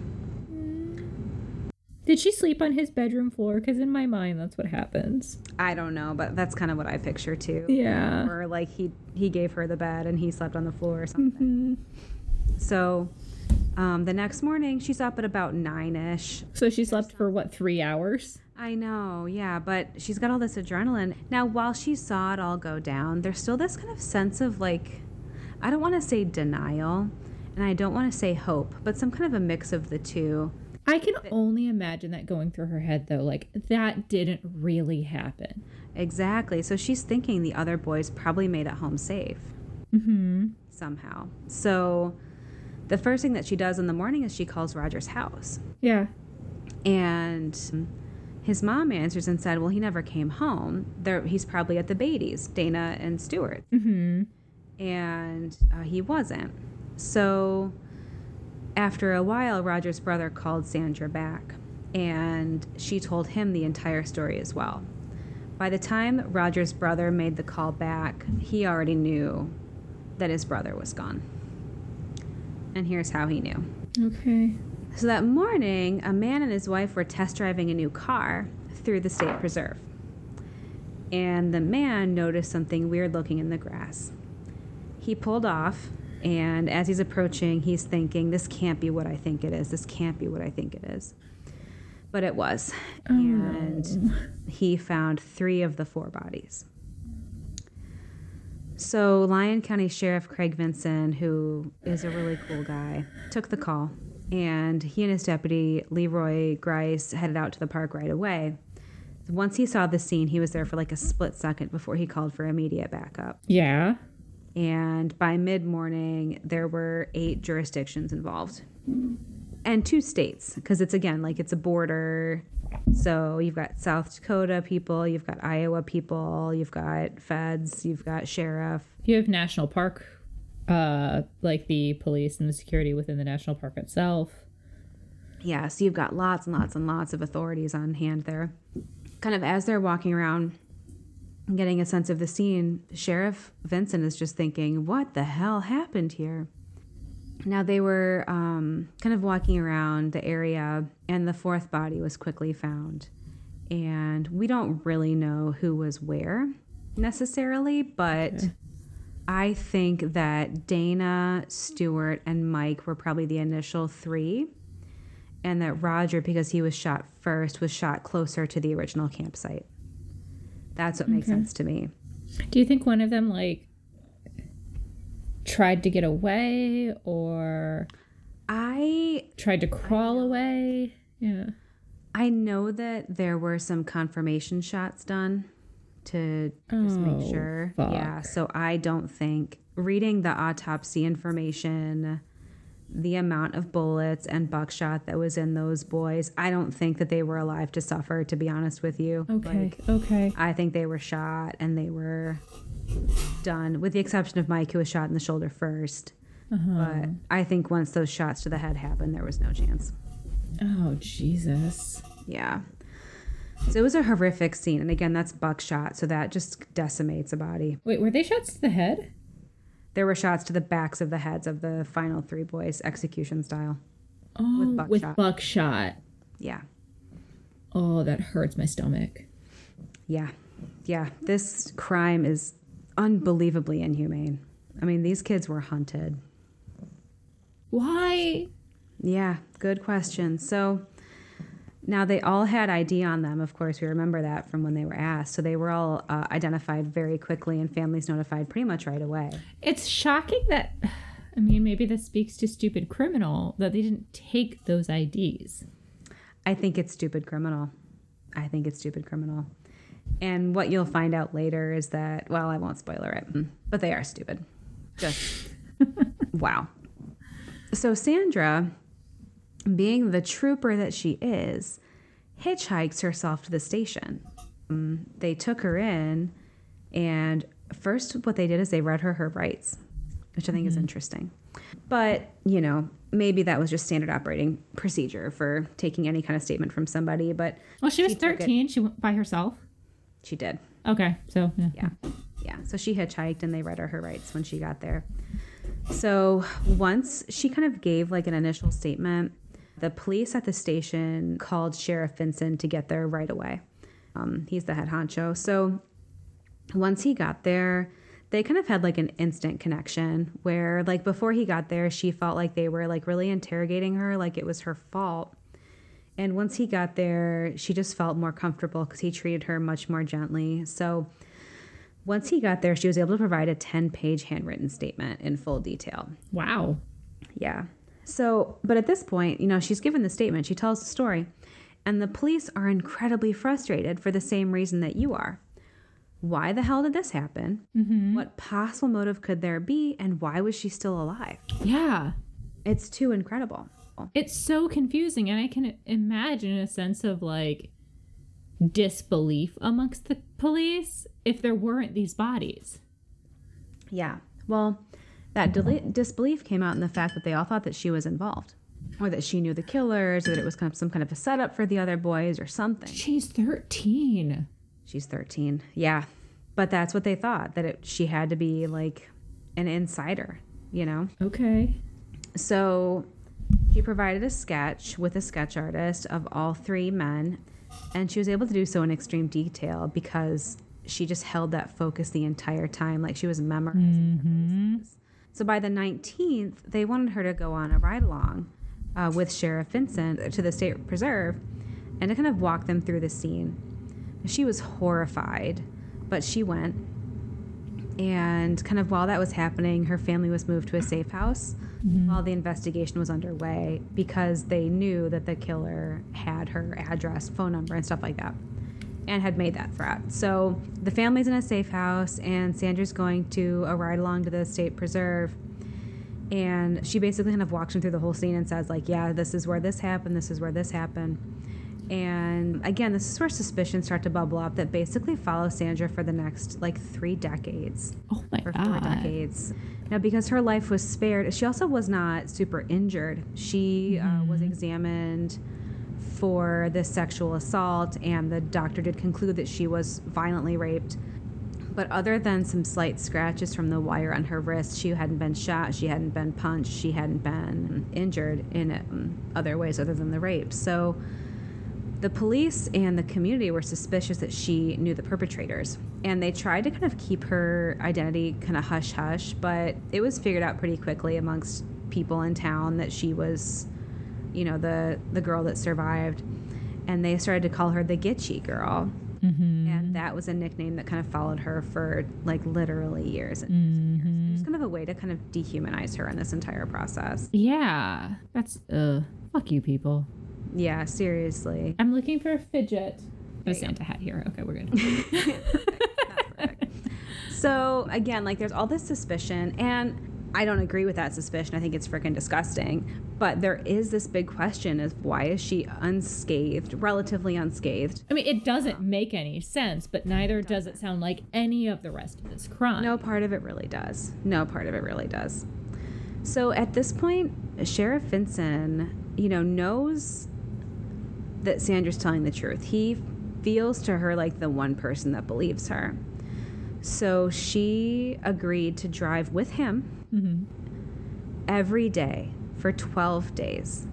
Did she sleep on his bedroom floor? Because in my mind, that's what happens. I don't know, but that's kind of what I picture, too. Yeah. Or, like, he gave her the bed, and he slept on the floor or something. Mm-hmm. So... the next morning, she's up at about 9-ish. So she slept for, what, 3 hours? I know, yeah, but she's got all this adrenaline. Now, while she saw it all go down, there's still this kind of sense of, like, I don't want to say denial, and I don't want to say hope, but some kind of a mix of the two. I can only imagine that going through her head, though. Like, that didn't really happen. Exactly. So she's thinking the other boys probably made it home safe. Mm-hmm. Somehow. So... the first thing that she does in the morning is she calls Roger's house. Yeah. And his mom answers and said, well, he never came home. He's probably at the Beatty's, Dana and Stuart. Mm-hmm. And he wasn't. So after a while, Roger's brother called Sandra back, and she told him the entire story as well. By the time Roger's brother made the call back, he already knew that his brother was gone. And here's how he knew. Okay. So that morning, a man and his wife were test driving a new car through the state preserve. And the man noticed something weird looking in the grass. He pulled off, and as he's approaching, he's thinking, this can't be what I think it is. This can't be what I think it is. But it was. Oh. And he found 3 of the 4 bodies. So Lyon County Sheriff Craig Vinson, who is a really cool guy, took the call, and he and his deputy, Leroy Grice, headed out to the park right away. Once he saw the scene, he was there for like a split second before he called for immediate backup. Yeah. And by mid-morning, there were 8 jurisdictions involved. And 2 states, because it's, again, like it's a border. So you've got South Dakota people, you've got Iowa people, you've got feds, you've got sheriff. You have national park, like the police and the security within the national park itself. Yeah, so you've got lots and lots and lots of authorities on hand there. Kind of as they're walking around and getting a sense of the scene, Sheriff Vincent is just thinking, what the hell happened here? Now, they were kind of walking around the area, and the 4th body was quickly found. And we don't really know who was where necessarily, but okay. I think that Dana, Stuart, and Mike were probably the initial 3, and that Roger, because he was shot first, was shot closer to the original campsite. That's what makes sense to me. Do you think one of them, like, tried to get away, or tried to crawl away? Yeah. I know that there were some confirmation shots done to just make sure. Fuck. Yeah, so I don't think, reading the autopsy information, the amount of bullets and buckshot that was in those boys, I don't think that they were alive to suffer, to be honest with you. Okay, like, okay. I think they were shot, and they were done, with the exception of Mike, who was shot in the shoulder first. Uh-huh. But I think once those shots to the head happened, there was no chance. Oh, Jesus. Yeah. So it was a horrific scene. And again, that's buckshot, so that just decimates a body. Wait, were they shots to the head? There were shots to the backs of the heads of the final 3 boys, execution style. Oh, with buckshot. Yeah. Oh, that hurts my stomach. Yeah. Yeah. This crime is unbelievably inhumane. I mean, these kids were hunted. Why? Yeah, good question. So now they all had ID on them. Of course, we remember that from when they were asked. So they were all identified very quickly, and families notified pretty much right away. It's shocking that, I mean, maybe this speaks to stupid criminal, that they didn't take those IDs. I think it's stupid criminal. And what you'll find out later is that, well, I won't spoiler it, but they are stupid. Just, wow. So Sandra, being the trooper that she is, hitchhikes herself to the station. They took her in, and first what they did is they read her rights, which I think is interesting. But, you know, maybe that was just standard operating procedure for taking any kind of statement from somebody. But well, she was 13. She went by herself. She did. Okay. So, yeah. So she hitchhiked and they read her rights when she got there. So once she kind of gave like an initial statement, the police at the station called Sheriff Vinson to get there right away. He's the head honcho. So once he got there, they kind of had like an instant connection where like before he got there, she felt like they were like really interrogating her, like it was her fault. And once he got there, she just felt more comfortable because he treated her much more gently. So once he got there, she was able to provide a 10-page handwritten statement in full detail. Wow. Yeah. So, but at this point, you know, she's given the statement, she tells the story, and the police are incredibly frustrated for the same reason that you are. Why the hell did this happen? Mm-hmm. What possible motive could there be? And why was she still alive? Yeah. It's too incredible. It's so confusing. And I can imagine a sense of like disbelief amongst the police if there weren't these bodies. Yeah. Well, that disbelief came out in the fact that they all thought that she was involved or that she knew the killers or that it was kind of some kind of a setup for the other boys or something. She's 13. She's 13. Yeah. But that's what they thought, that she had to be like an insider, you know? Okay. So she provided a sketch with a sketch artist of all three men, and she was able to do so in extreme detail because she just held that focus the entire time, like she was memorizing their faces. So by the 19th, they wanted her to go on a ride-along with Sheriff Vincent to the State Preserve and to kind of walk them through the scene. She was horrified, but she went. And kind of while that was happening, her family was moved to a safe house while the investigation was underway because they knew that the killer had her address, phone number, and stuff like that, and had made that threat. So the family's in a safe house, and Sandra's going to a ride-along to the State Preserve. And she basically kind of walks them through the whole scene and says, like, yeah, this is where this happened, this is where this happened. And again, this is where suspicions start to bubble up that basically follow Sandra for the next like 3 decades. Oh my God. 4 decades. Now, because her life was spared, she also was not super injured. She was examined for this sexual assault, and the doctor did conclude that she was violently raped. But other than some slight scratches from the wire on her wrist, she hadn't been shot, she hadn't been punched, she hadn't been injured in other ways other than the rape. So the police and the community were suspicious that she knew the perpetrators, and they tried to kind of keep her identity kind of hush-hush, but it was figured out pretty quickly amongst people in town that she was, you know, the girl that survived, and they started to call her the Gitchie Girl, and that was a nickname that kind of followed her for, like, literally years and years and years. It was kind of a way to kind of dehumanize her in this entire process. Yeah. That's, fuck you people. Yeah, seriously. I'm looking for a fidget. Oh, Santa hat here. Okay, we're good. Not perfect. So, again, like, there's all this suspicion, and I don't agree with that suspicion. I think it's freaking disgusting. But there is this big question of why is she unscathed, relatively unscathed? I mean, it doesn't make any sense, but neither does it sound like any of the rest of this crime. No part of it really does. No part of it really does. So, at this point, Sheriff Vinson, you know, knows that Sandra's telling the truth. He feels to her like the one person that believes her. So she agreed to drive with him every day for 12 days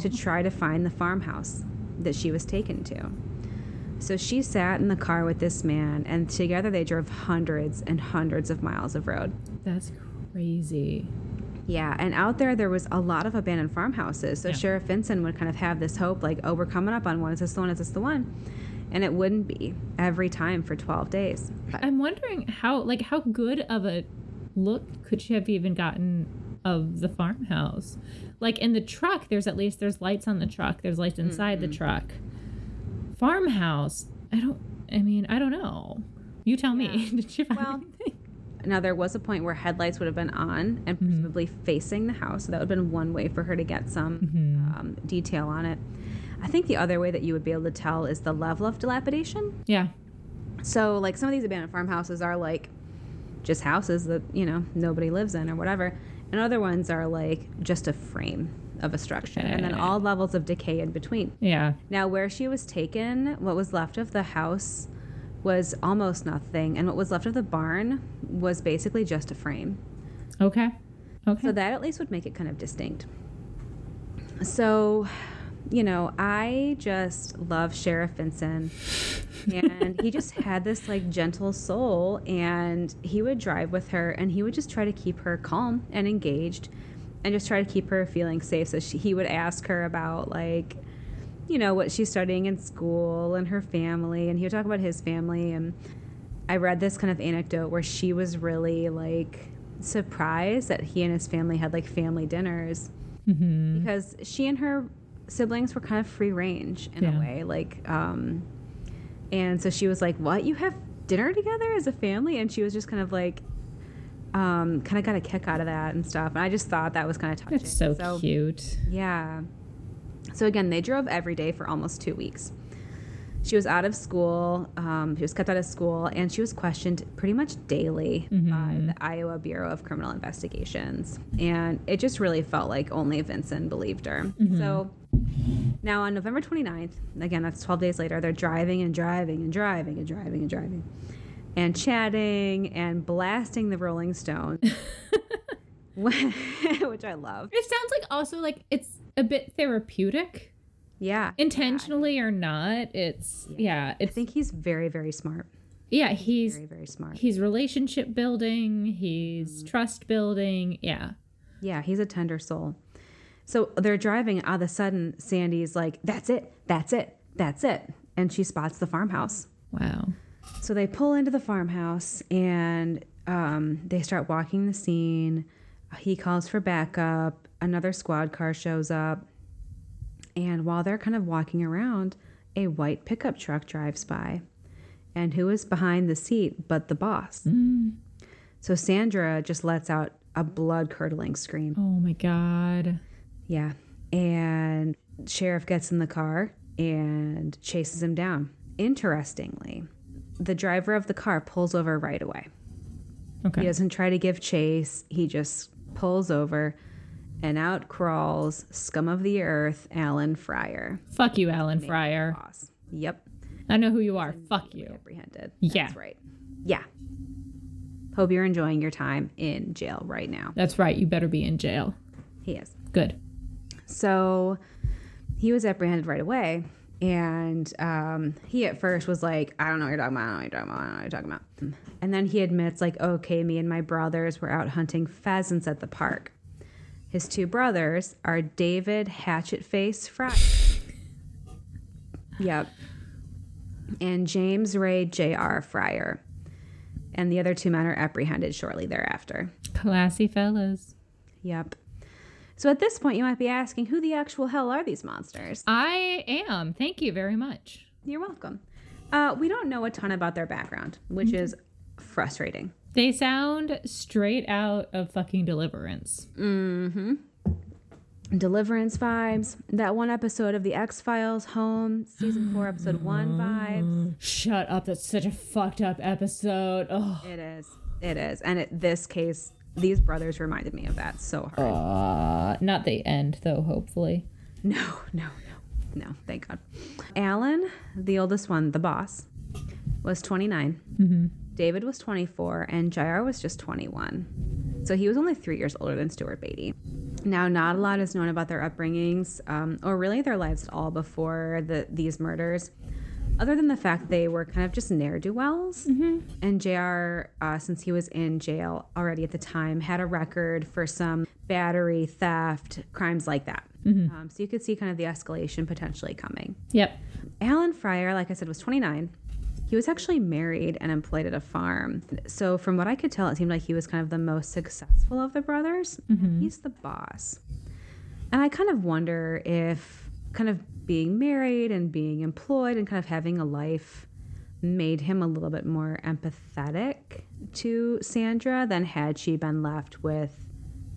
to try to find the farmhouse that she was taken to. So she sat in the car with this man, and together they drove hundreds and hundreds of miles of road. That's crazy. Yeah, and out there was a lot of abandoned farmhouses. So Sheriff Vinson would kind of have this hope, like, oh, we're coming up on one. Is this the one? Is this the one? And it wouldn't be every time for 12 days. But I'm wondering how good of a look could she have even gotten of the farmhouse? Like, in the truck, there's lights on the truck. There's lights inside the truck. Farmhouse, I don't... I mean, I don't know. You tell me. Did you find anything? Now, there was a point where headlights would have been on and presumably facing the house. So that would have been one way for her to get some detail on it. I think the other way that you would be able to tell is the level of dilapidation. Yeah. So, like, some of these abandoned farmhouses are, like, just houses that, you know, nobody lives in or whatever. And other ones are, like, just a frame of a structure. And then all levels of decay in between. Yeah. Now, where she was taken, what was left of the house was almost nothing, and what was left of the barn was basically just a frame. Okay. Okay. So that at least would make it kind of distinct. So, you know, I just love Sheriff Vinson, and he just had this, like, gentle soul, and he would drive with her, and he would just try to keep her calm and engaged, and just try to keep her feeling safe. So he would ask her about, like, you know, what she's studying in school and her family, and he would talk about his family. And I read this kind of anecdote where she was really, like, surprised that he and his family had, like, family dinners, because she and her siblings were kind of free range in a way, like, and so she was like, what, you have dinner together as a family? And she was just kind of like, kind of got a kick out of that and stuff, and I just thought that was kind of touching. That's so cute. Yeah. So, again, they drove every day for almost 2 weeks. She was out of school. She was kept out of school, and she was questioned pretty much daily by the Iowa Bureau of Criminal Investigations. And it just really felt like only Vinson believed her. So now on November 29th, again, that's 12 days later, they're driving and driving and driving and driving and driving and chatting and blasting the Rolling Stones, which I love. It sounds like also like it's a bit therapeutic, intentionally or not. It's I think he's very, very smart. He's very, very smart. He's relationship building, he's trust building. He's a tender soul. So they're driving, and all of a sudden Sandy's like, that's it, that's it, that's it, and she spots the farmhouse. Wow. So they pull into the farmhouse, and they start walking the scene. He calls for backup. Another squad car shows up. And while they're kind of walking around, a white pickup truck drives by. And who is behind the seat but the boss? So Sandra just lets out a blood-curdling scream. Oh, my God. Yeah. And sheriff gets in the car and chases him down. Interestingly, the driver of the car pulls over right away. Okay. He doesn't try to give chase. He just pulls over, and out crawls scum of the earth Allen Fryer. Fuck you, Allen Fryer. Yep. I know who you are. Fuck you. Apprehended. Yeah. That's right. Yeah. Hope you're enjoying your time in jail right now. That's right. You better be in jail. He is. Good. So he was apprehended right away. And he at first was like, I don't know what you're talking about. I don't know what you're talking about. I don't know what you're talking about. And then he admits, like, okay, me and my brothers were out hunting pheasants at the park. His two brothers are David Hatchetface Fryer. Yep. And James Ray J.R. Fryer. And the other two men are apprehended shortly thereafter. Classy fellas. Yep. So at this point, you might be asking, who the actual hell are these monsters? I am. Thank you very much. You're welcome. We don't know a ton about their background, which is frustrating. They sound straight out of fucking Deliverance. Deliverance vibes. That one episode of The X-Files, Home, season 4, episode 1 vibes. Shut up. That's such a fucked up episode. Ugh. It is. It is. And in this case, these brothers reminded me of that so hard. Not the end, though, hopefully. No, no, no. No, thank God. Alan, the oldest one, the boss, was 29. David was 24, and J.R. was just 21. So he was only 3 years older than Stuart Beatty. Now, not a lot is known about their upbringings, or really their lives at all before these murders, other than the fact they were kind of just ne'er-do-wells. And J.R., since he was in jail already at the time, had a record for some battery, theft, crimes like that. So you could see kind of the escalation potentially coming. Yep. Allen Fryer, like I said, was 29. He was actually married and employed at a farm. So from what I could tell, it seemed like he was kind of the most successful of the brothers. He's the boss. And I kind of wonder if kind of being married and being employed and kind of having a life made him a little bit more empathetic to Sandra than had she been left with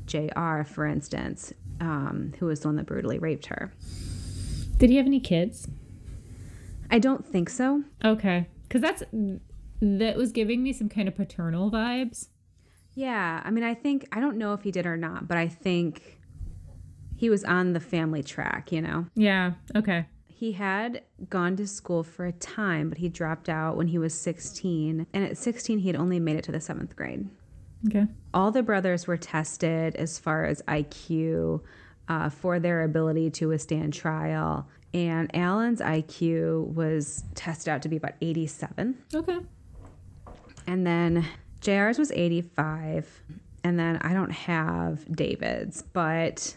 JR, for instance, who was the one that brutally raped her. Did he have any kids? I don't think so. Okay. Because that was giving me some kind of paternal vibes. Yeah. I mean, I don't know if he did or not, but I think he was on the family track, you know? Yeah. Okay. He had gone to school for a time, but he dropped out when he was 16. And at 16, he had only made it to the 7th grade. Okay. All the brothers were tested as far as IQ for their ability to withstand trial. And Allen's IQ was tested out to be about 87. Okay. And then JR's was 85. And then I don't have David's, but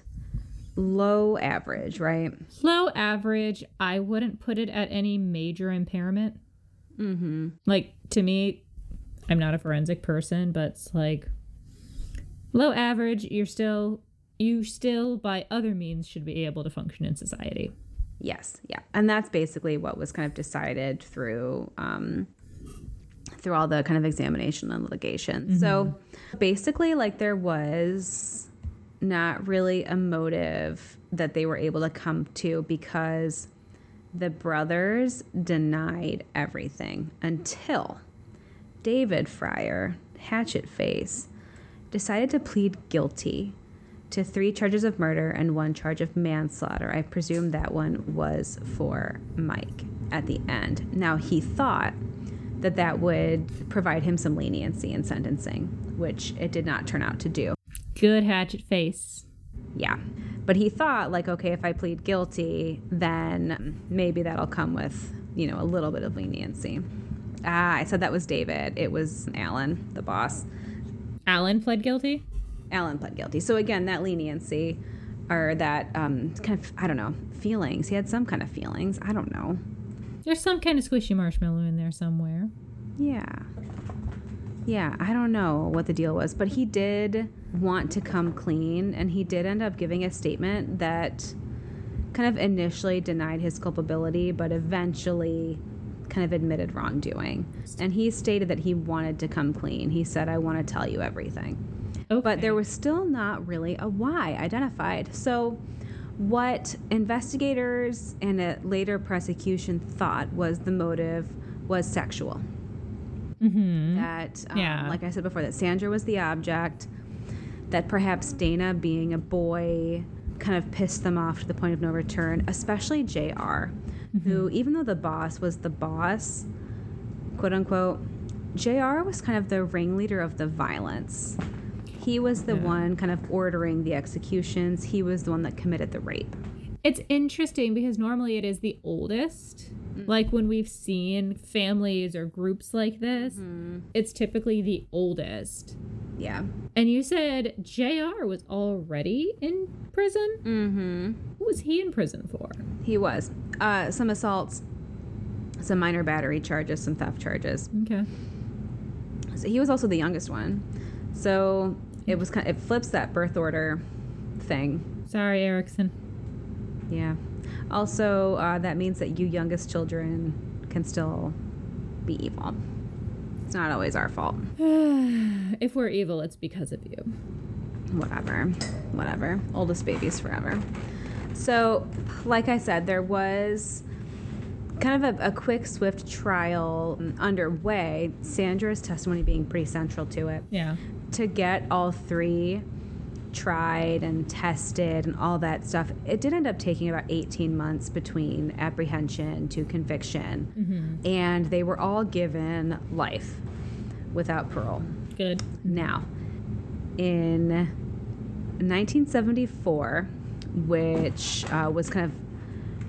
low average, right? Low average. I wouldn't put it at any major impairment. Mm-hmm. Like, to me, I'm not a forensic person, but it's like low average. You still by other means should be able to function in society. Yes. Yeah. And that's basically what was kind of decided through all the kind of examination and litigation. Mm-hmm. So basically, like, there was not really a motive that they were able to come to because the brothers denied everything until David Fryer, Hatchet Face, decided to plead guilty to 3 charges of murder and 1 charge of manslaughter. I presume that one was for Mike at the end. Now, he thought that would provide him some leniency in sentencing, which it did not turn out to do. Good Hatchet Face. Yeah. But he thought, like, okay, if I plead guilty, then maybe that'll come with, you know, a little bit of leniency. I said that was David. It was Allen, the boss. Allen pled guilty. So again, that leniency or that kind of, I don't know, feelings. He had some kind of feelings. I don't know. There's some kind of squishy marshmallow in there somewhere. Yeah. Yeah, I don't know what the deal was, but he did want to come clean, and he did end up giving a statement that kind of initially denied his culpability, but eventually kind of admitted wrongdoing. And he stated that he wanted to come clean. He said, I want to tell you everything. Okay. But there was still not really a why identified. So what investigators and a later prosecution thought was the motive was sexual. Mm-hmm. That, like I said before, that Sandra was the object, that perhaps Dana, being a boy, kind of pissed them off to the point of no return, especially J.R., mm-hmm. who, even though the boss was the boss, quote unquote, JR was kind of the ringleader of the violence. He was the one kind of ordering the executions. He was the one that committed the rape. It's interesting because normally it is the oldest. Mm-hmm. Like, when we've seen families or groups like this, mm-hmm. it's typically the oldest. Yeah. And you said JR was already in prison? Mm-hmm. What was he in prison for? He was. Some assaults, some minor battery charges, some theft charges. Okay. So he was also the youngest one. So it was kind of, it flips that birth order thing. Sorry, Erickson. Yeah. Also, that means that you youngest children can still be evil. It's not always our fault. If we're evil, it's because of you. Whatever. Oldest babies forever. So, like I said, there was kind of a quick, swift trial underway. Sandra's testimony being pretty central to it. Yeah. To get all 3 tried and tested and all that stuff, it did end up taking about 18 months between apprehension to conviction. Mm-hmm. And they were all given life without parole. Good. Now, in 1974, which was kind of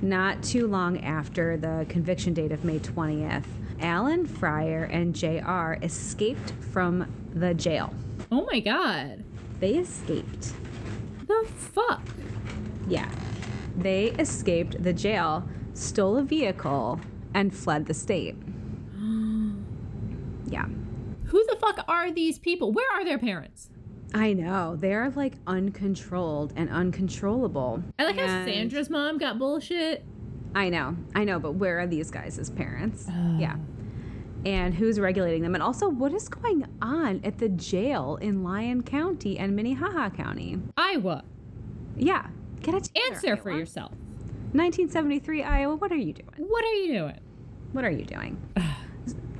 not too long after the conviction date of May 20th, Allen Fryer and JR escaped from the jail. Oh my God. They escaped. The fuck? Yeah. They escaped the jail, stole a vehicle, and fled the state. Yeah. Who the fuck are these people? Where are their parents? I know. They're, like, uncontrolled and uncontrollable. I like how Sandra's mom got bullshit. I know. But where are these guys' parents? Yeah. and who's regulating them, and also what is going on at the jail in Lyon County and Minnehaha County. Iowa. Yeah. Get it together, answer Iowa. For yourself. 1973, Iowa, what are you doing? What are you doing? What are you doing?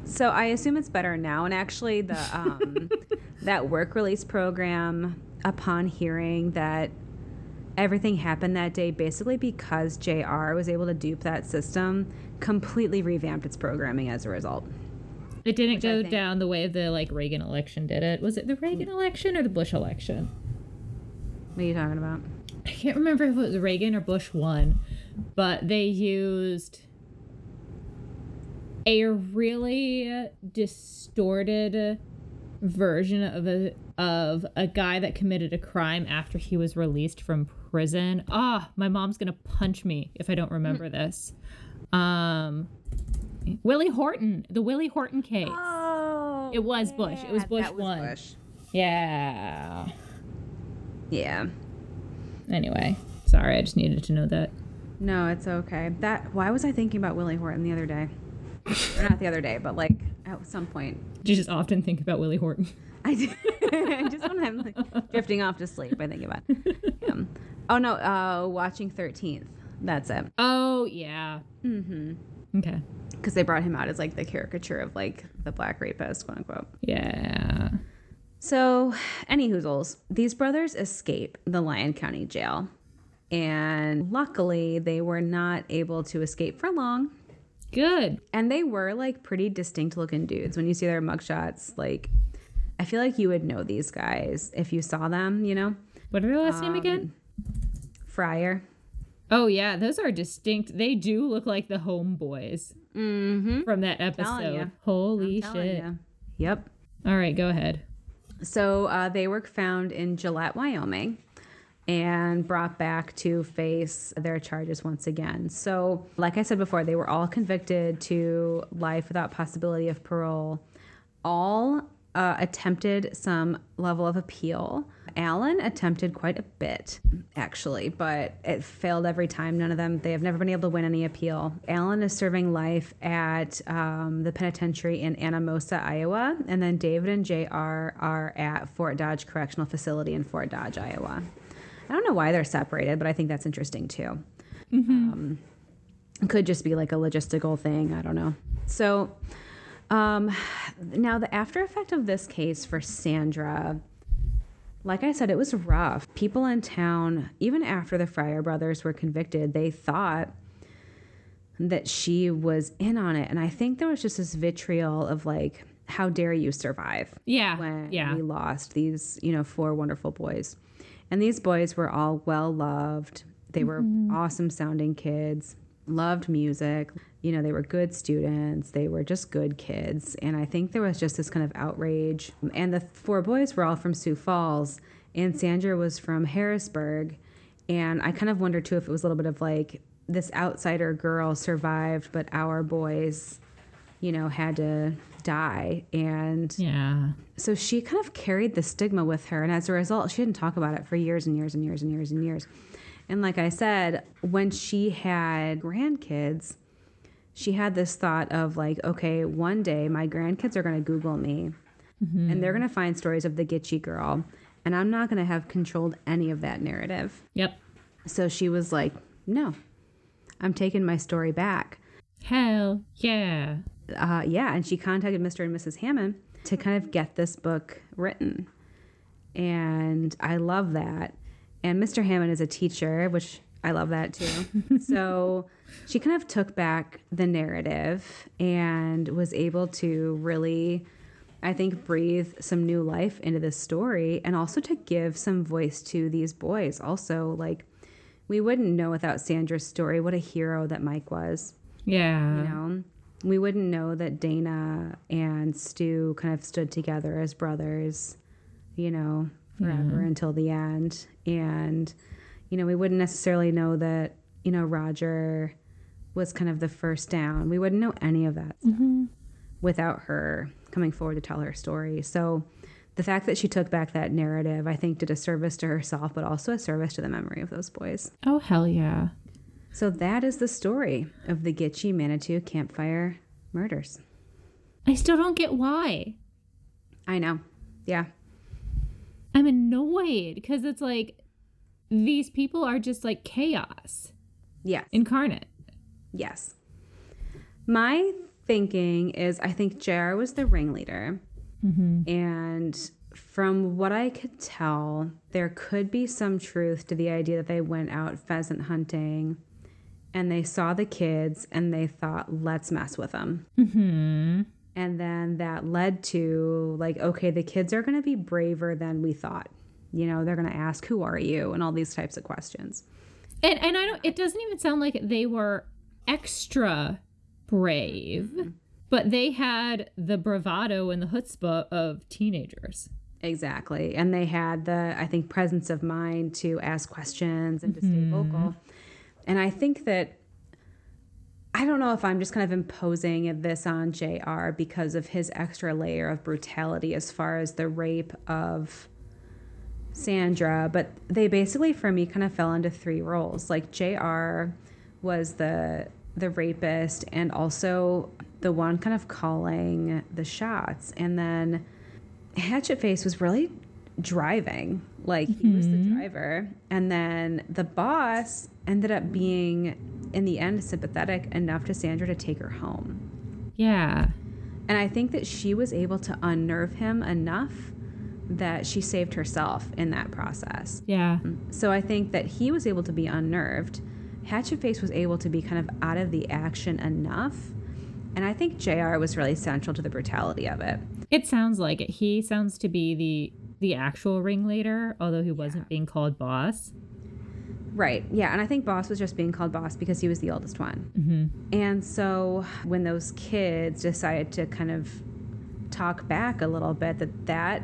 So I assume it's better now, and actually the that work release program, upon hearing that everything happened that day basically because JR was able to dupe that system, completely revamped its programming as a result. It didn't go down the way the Reagan election did it. Was it the Reagan election or the Bush election? What are you talking about? I can't remember if it was Reagan or Bush won, but they used a really distorted version of a guy that committed a crime after he was released from prison. My mom's gonna punch me if I don't remember this. Willie Horton, the Willie Horton case. Oh, it was Bush. It was Bush that was one. Bush. Yeah. Yeah. Anyway, sorry, I just needed to know that. No, it's okay. Why was I thinking about Willie Horton the other day? Or not the other day, but at some point. Do you just often think about Willie Horton? I do. Just when I'm drifting off to sleep, I think about him. Oh no, watching 13th. That's it. Oh yeah. Mm-hmm. Okay. Because they brought him out as the caricature of the black rapist, quote unquote. Yeah. So, any hoozles, these brothers escape the Lyon County Jail, and luckily they were not able to escape for long. Good. And they were pretty distinct looking dudes. When you see their mugshots, I feel like you would know these guys if you saw them, you know? What are their last name again? Fryer. Oh yeah, those are distinct. They do look like the homeboys from that episode. Holy shit. You. Yep. All right, go ahead. So they were found in Gillette, Wyoming, and brought back to face their charges once again. So, like I said before, they were all convicted to life without possibility of parole. All attempted some level of appeal. Allen attempted quite a bit, actually, but it failed every time. None of them, they have never been able to win any appeal. Allen is serving life at the penitentiary in Anamosa, Iowa, and then David and JR are at Fort Dodge Correctional Facility in Fort Dodge, Iowa. I don't know why they're separated, but I think that's interesting too. Mm-hmm. It could just be a logistical thing. I don't know. So now the after effect of this case for Sandra, like I said, it was rough. People in town, even after the Fryer brothers were convicted, they thought that she was in on it. And I think there was just this vitriol of how dare you survive? Yeah. When we lost these, four wonderful boys. And these boys were all well-loved. They were awesome-sounding kids, loved music. They were good students. They were just good kids. And I think there was just this kind of outrage. And the four boys were all from Sioux Falls, and Sandra was from Harrisburg. And I kind of wonder, too, if it was a little bit of, this outsider girl survived, but our boys, had to die. And yeah, so she kind of carried the stigma with her, and as a result she didn't talk about it for years and years and years and years and years. And like I said, when she had grandkids, she had this thought of okay, one day my grandkids are going to Google me and they're going to find stories of the Gitchie Girl, and I'm not going to have controlled any of that narrative. Yep. So she was like, no, I'm taking my story back. Hell yeah. And she contacted Mr. and Mrs. Hammond to kind of get this book written. And I love that. And Mr. Hammond is a teacher, which I love that too. So she kind of took back the narrative and was able to really, I think, breathe some new life into this story, and also to give some voice to these boys. Also, we wouldn't know without Sandra's story what a hero that Mike was. Yeah. We wouldn't know that Dana and Stu kind of stood together as brothers, forever until the end. And, we wouldn't necessarily know that, Roger was kind of the first down. We wouldn't know any of that stuff without her coming forward to tell her story. So the fact that she took back that narrative, I think, did a service to herself, but also a service to the memory of those boys. Oh, hell yeah. So that is the story of the Gitchie Manitou Campfire Murders. I still don't get why. I know. Yeah. I'm annoyed because it's like these people are just like chaos. Yes. Incarnate. Yes. My thinking is I think JR was the ringleader. Mm-hmm. And from what I could tell, there could be some truth to the idea that they went out pheasant hunting and they saw the kids and they thought, let's mess with them. Mm-hmm. And then that led to like, okay, the kids are going to be braver than we thought. You know, they're going to ask, who are you? And all these types of questions. And I don't, it doesn't even sound like they were extra brave, mm-hmm. but they had the bravado and the chutzpah of teenagers. Exactly. And they had the, I think, presence of mind to ask questions and to mm-hmm. stay vocal. And I think that, I don't know if I'm just kind of imposing this on JR because of his extra layer of brutality as far as the rape of Sandra, but they basically, for me, kind of fell into three roles. Like JR was the rapist and also the one kind of calling the shots. And then Hatchet Face was really driving. Like mm-hmm. he was the driver. And then the boss ended up being, in the end, sympathetic enough to Sandra to take her home. Yeah. And I think that she was able to unnerve him enough that she saved herself in that process. Yeah. So I think that he was able to be unnerved. Hatchet Face was able to be kind of out of the action enough. And I think JR was really central to the brutality of it. It sounds like it. He sounds to be the actual ringleader, although he wasn't being called boss. Right. Yeah. And I think boss was just being called boss because he was the oldest one. Mm-hmm. And so when those kids decided to kind of talk back a little bit, that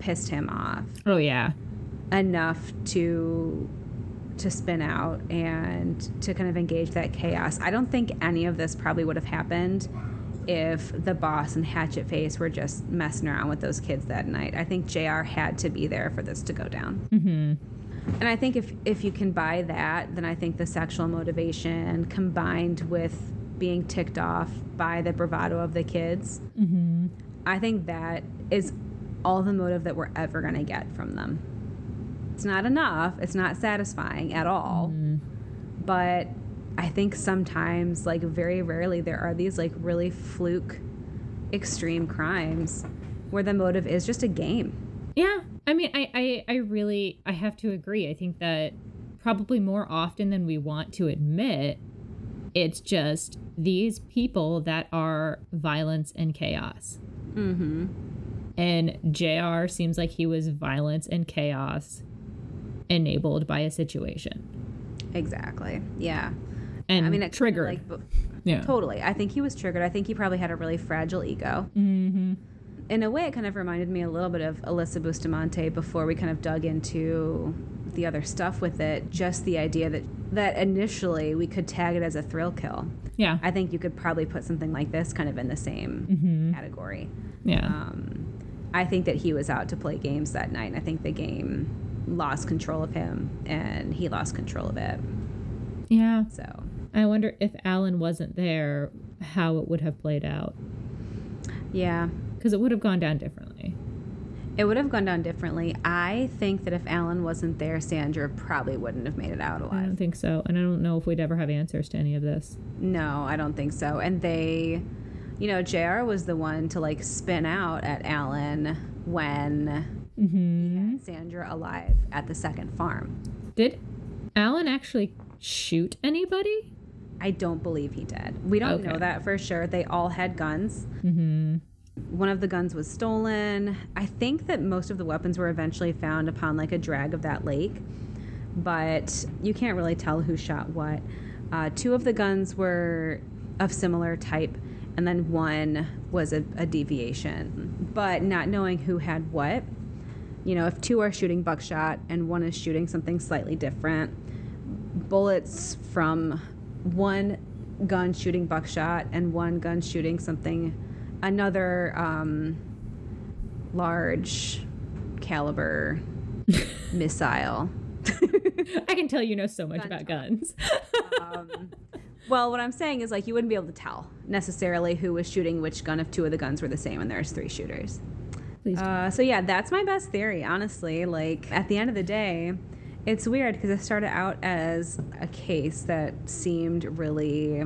pissed him off. Oh, yeah. Enough to spin out and to kind of engage that chaos. I don't think any of this probably would have happened if the boss and Hatchet Face were just messing around with those kids that night. I think JR had to be there for this to go down. Mm-hmm. And I think if you can buy that, then I think the sexual motivation combined with being ticked off by the bravado of the kids, mm-hmm. I think that is all the motive that we're ever going to get from them. It's not enough. It's not satisfying at all. Mm. But I think sometimes, like very rarely, there are these like really fluke extreme crimes where the motive is just a game. Yeah. I mean, I have to agree. I think that probably more often than we want to admit, it's just these people that are violence and chaos. Mm-hmm. And JR seems like he was violence and chaos enabled by a situation. Exactly. Yeah. And I mean, it triggered. Totally. I think he was triggered. I think he probably had a really fragile ego. Mm-hmm. In a way, it kind of reminded me a little bit of Alyssa Bustamante before we kind of dug into the other stuff with it. Just the idea that initially we could tag it as a thrill kill. Yeah. I think you could probably put something like this kind of in the same mm-hmm. category. Yeah. I think that he was out to play games that night, and I think the game lost control of him, and he lost control of it. Yeah. So I wonder if Alan wasn't there, how it would have played out. Yeah. Because it would have gone down differently. It would have gone down differently. I think that if Alan wasn't there, Sandra probably wouldn't have made it out alive. I don't think so, and I don't know if we'd ever have answers to any of this. No, I don't think so, and they... You know, JR was the one to, like, spin out at Alan when mm-hmm. he had Sandra alive at the second farm. Did Alan actually shoot anybody? I don't believe he did. We don't know that for sure. They all had guns. Mm-hmm. One of the guns was stolen. I think that most of the weapons were eventually found upon, like, a drag of that lake. But you can't really tell who shot what. Two of the guns were of similar type. And then one was a deviation. But not knowing who had what, you know, if two are shooting buckshot and one is shooting something slightly different, bullets from one gun shooting buckshot and one gun shooting another large caliber missile. I can tell you know so much about guns. Well, what I'm saying is, like, you wouldn't be able to tell necessarily who was shooting which gun if two of the guns were the same and there's three shooters. So yeah, that's my best theory, honestly. Like, at the end of the day, it's weird because it started out as a case that seemed really,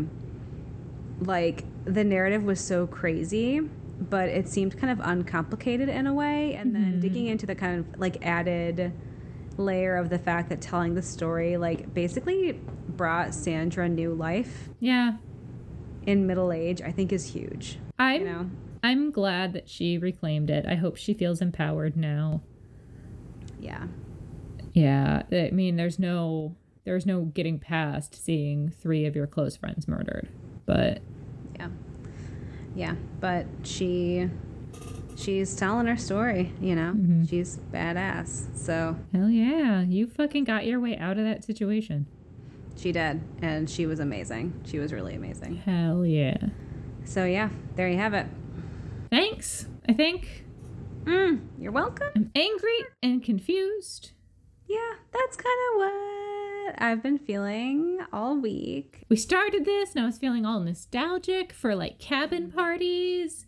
like, the narrative was so crazy, but it seemed kind of uncomplicated in a way. And then digging into the kind of, like, added layer of the fact that telling the story, like, basically brought Sandra new life. Yeah. In middle age, I think is huge. I'm glad that she reclaimed it. I hope she feels empowered now. Yeah. Yeah. I mean, there's no getting past seeing three of your close friends murdered. But yeah, but she's telling her story, you know? Mm-hmm. She's badass, so. Hell yeah. You fucking got your way out of that situation. She did, and she was amazing. She was really amazing. Hell yeah. So, yeah, there you have it. Thanks, I think. You're welcome. I'm angry and confused. Yeah, that's kind of what I've been feeling all week. We started this, and I was feeling all nostalgic for, like, cabin parties.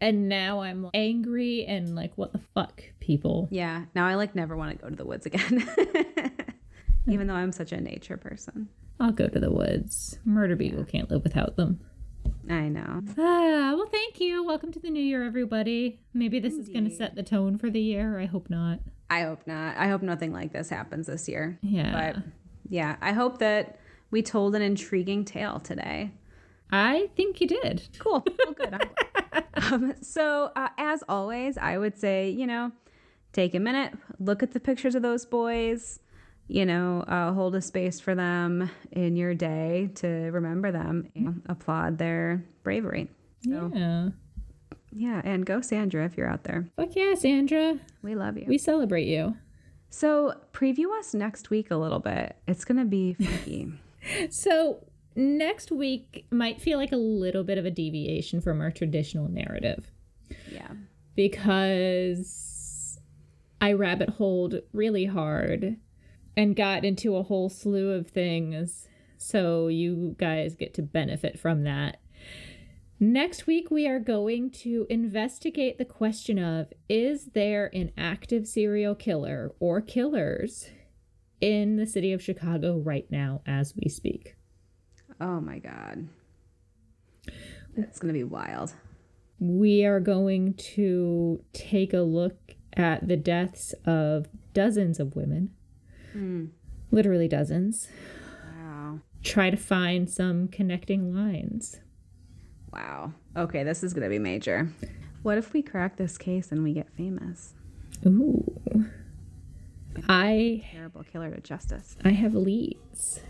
And now I'm angry and like, what the fuck, people? Yeah. Now I like never want to go to the woods again. Even though I'm such a nature person. I'll go to the woods. Murder Beagle can't live without them. I know. Well, thank you. Welcome to the new year, everybody. Maybe this is going to set the tone for the year. I hope not. I hope not. I hope nothing like this happens this year. Yeah. But yeah, I hope that we told an intriguing tale today. I think you did. Cool. Well, good. I'm glad. So, as always, I would say, you know, take a minute, look at the pictures of those boys, you know, hold a space for them in your day to remember them and applaud their bravery. So, yeah. And go Sandra if you're out there. Fuck yeah, Sandra. We love you. We celebrate you. So preview us next week a little bit. It's going to be funky. So next week might feel like a little bit of a deviation from our traditional narrative. Yeah. Because I rabbit-holed really hard and got into a whole slew of things. So you guys get to benefit from that. Next week, we are going to investigate the question of, is there an active serial killer or killers in the city of Chicago right now as we speak? Oh, my God. That's going to be wild. We are going to take a look at the deaths of dozens of women. Literally dozens. Wow. Try to find some connecting lines. Wow. Okay, this is going to be major. What if we crack this case and we get famous? Ooh. I... Terrible killer to justice. I have leads.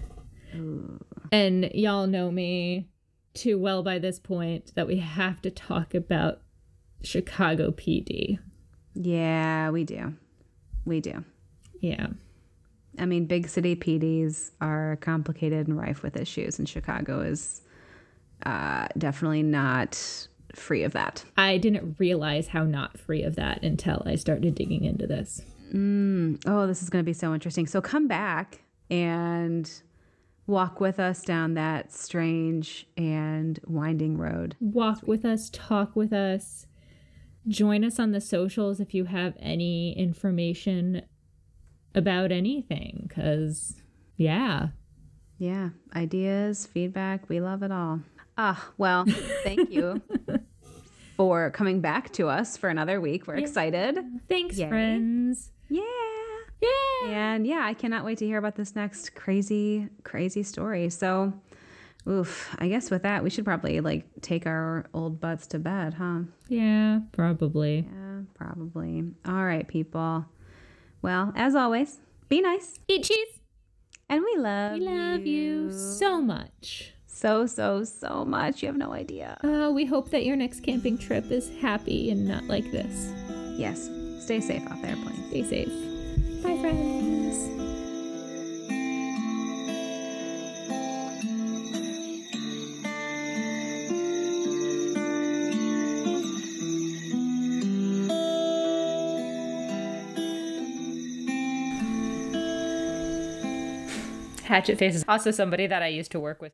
Ooh. And y'all know me too well by this point that we have to talk about Chicago PD. Yeah, we do. We do. Yeah. I mean, big city PDs are complicated and rife with issues, and Chicago is definitely not free of that. I didn't realize how not free of that until I started digging into this. Oh, this is going to be so interesting. So come back and... walk with us down that strange and winding road. Walk with us, talk with us, join us on the socials if you have any information about anything, because, yeah, ideas, feedback, we love it all. Well, thank you for coming back to us for another week. We're excited. Thanks, friends. Yeah. Yay! And yeah, I cannot wait to hear about this next crazy, crazy story. So, I guess with that, we should probably like take our old butts to bed, huh? Yeah, probably. All right, people. Well, as always, be nice. Eat cheese. And we love you so much. So much. You have no idea. We hope that your next camping trip is happy and not like this. Yes. Stay safe out there, please. Stay safe. Bye, friends. Hatchet Face is also somebody that I used to work with.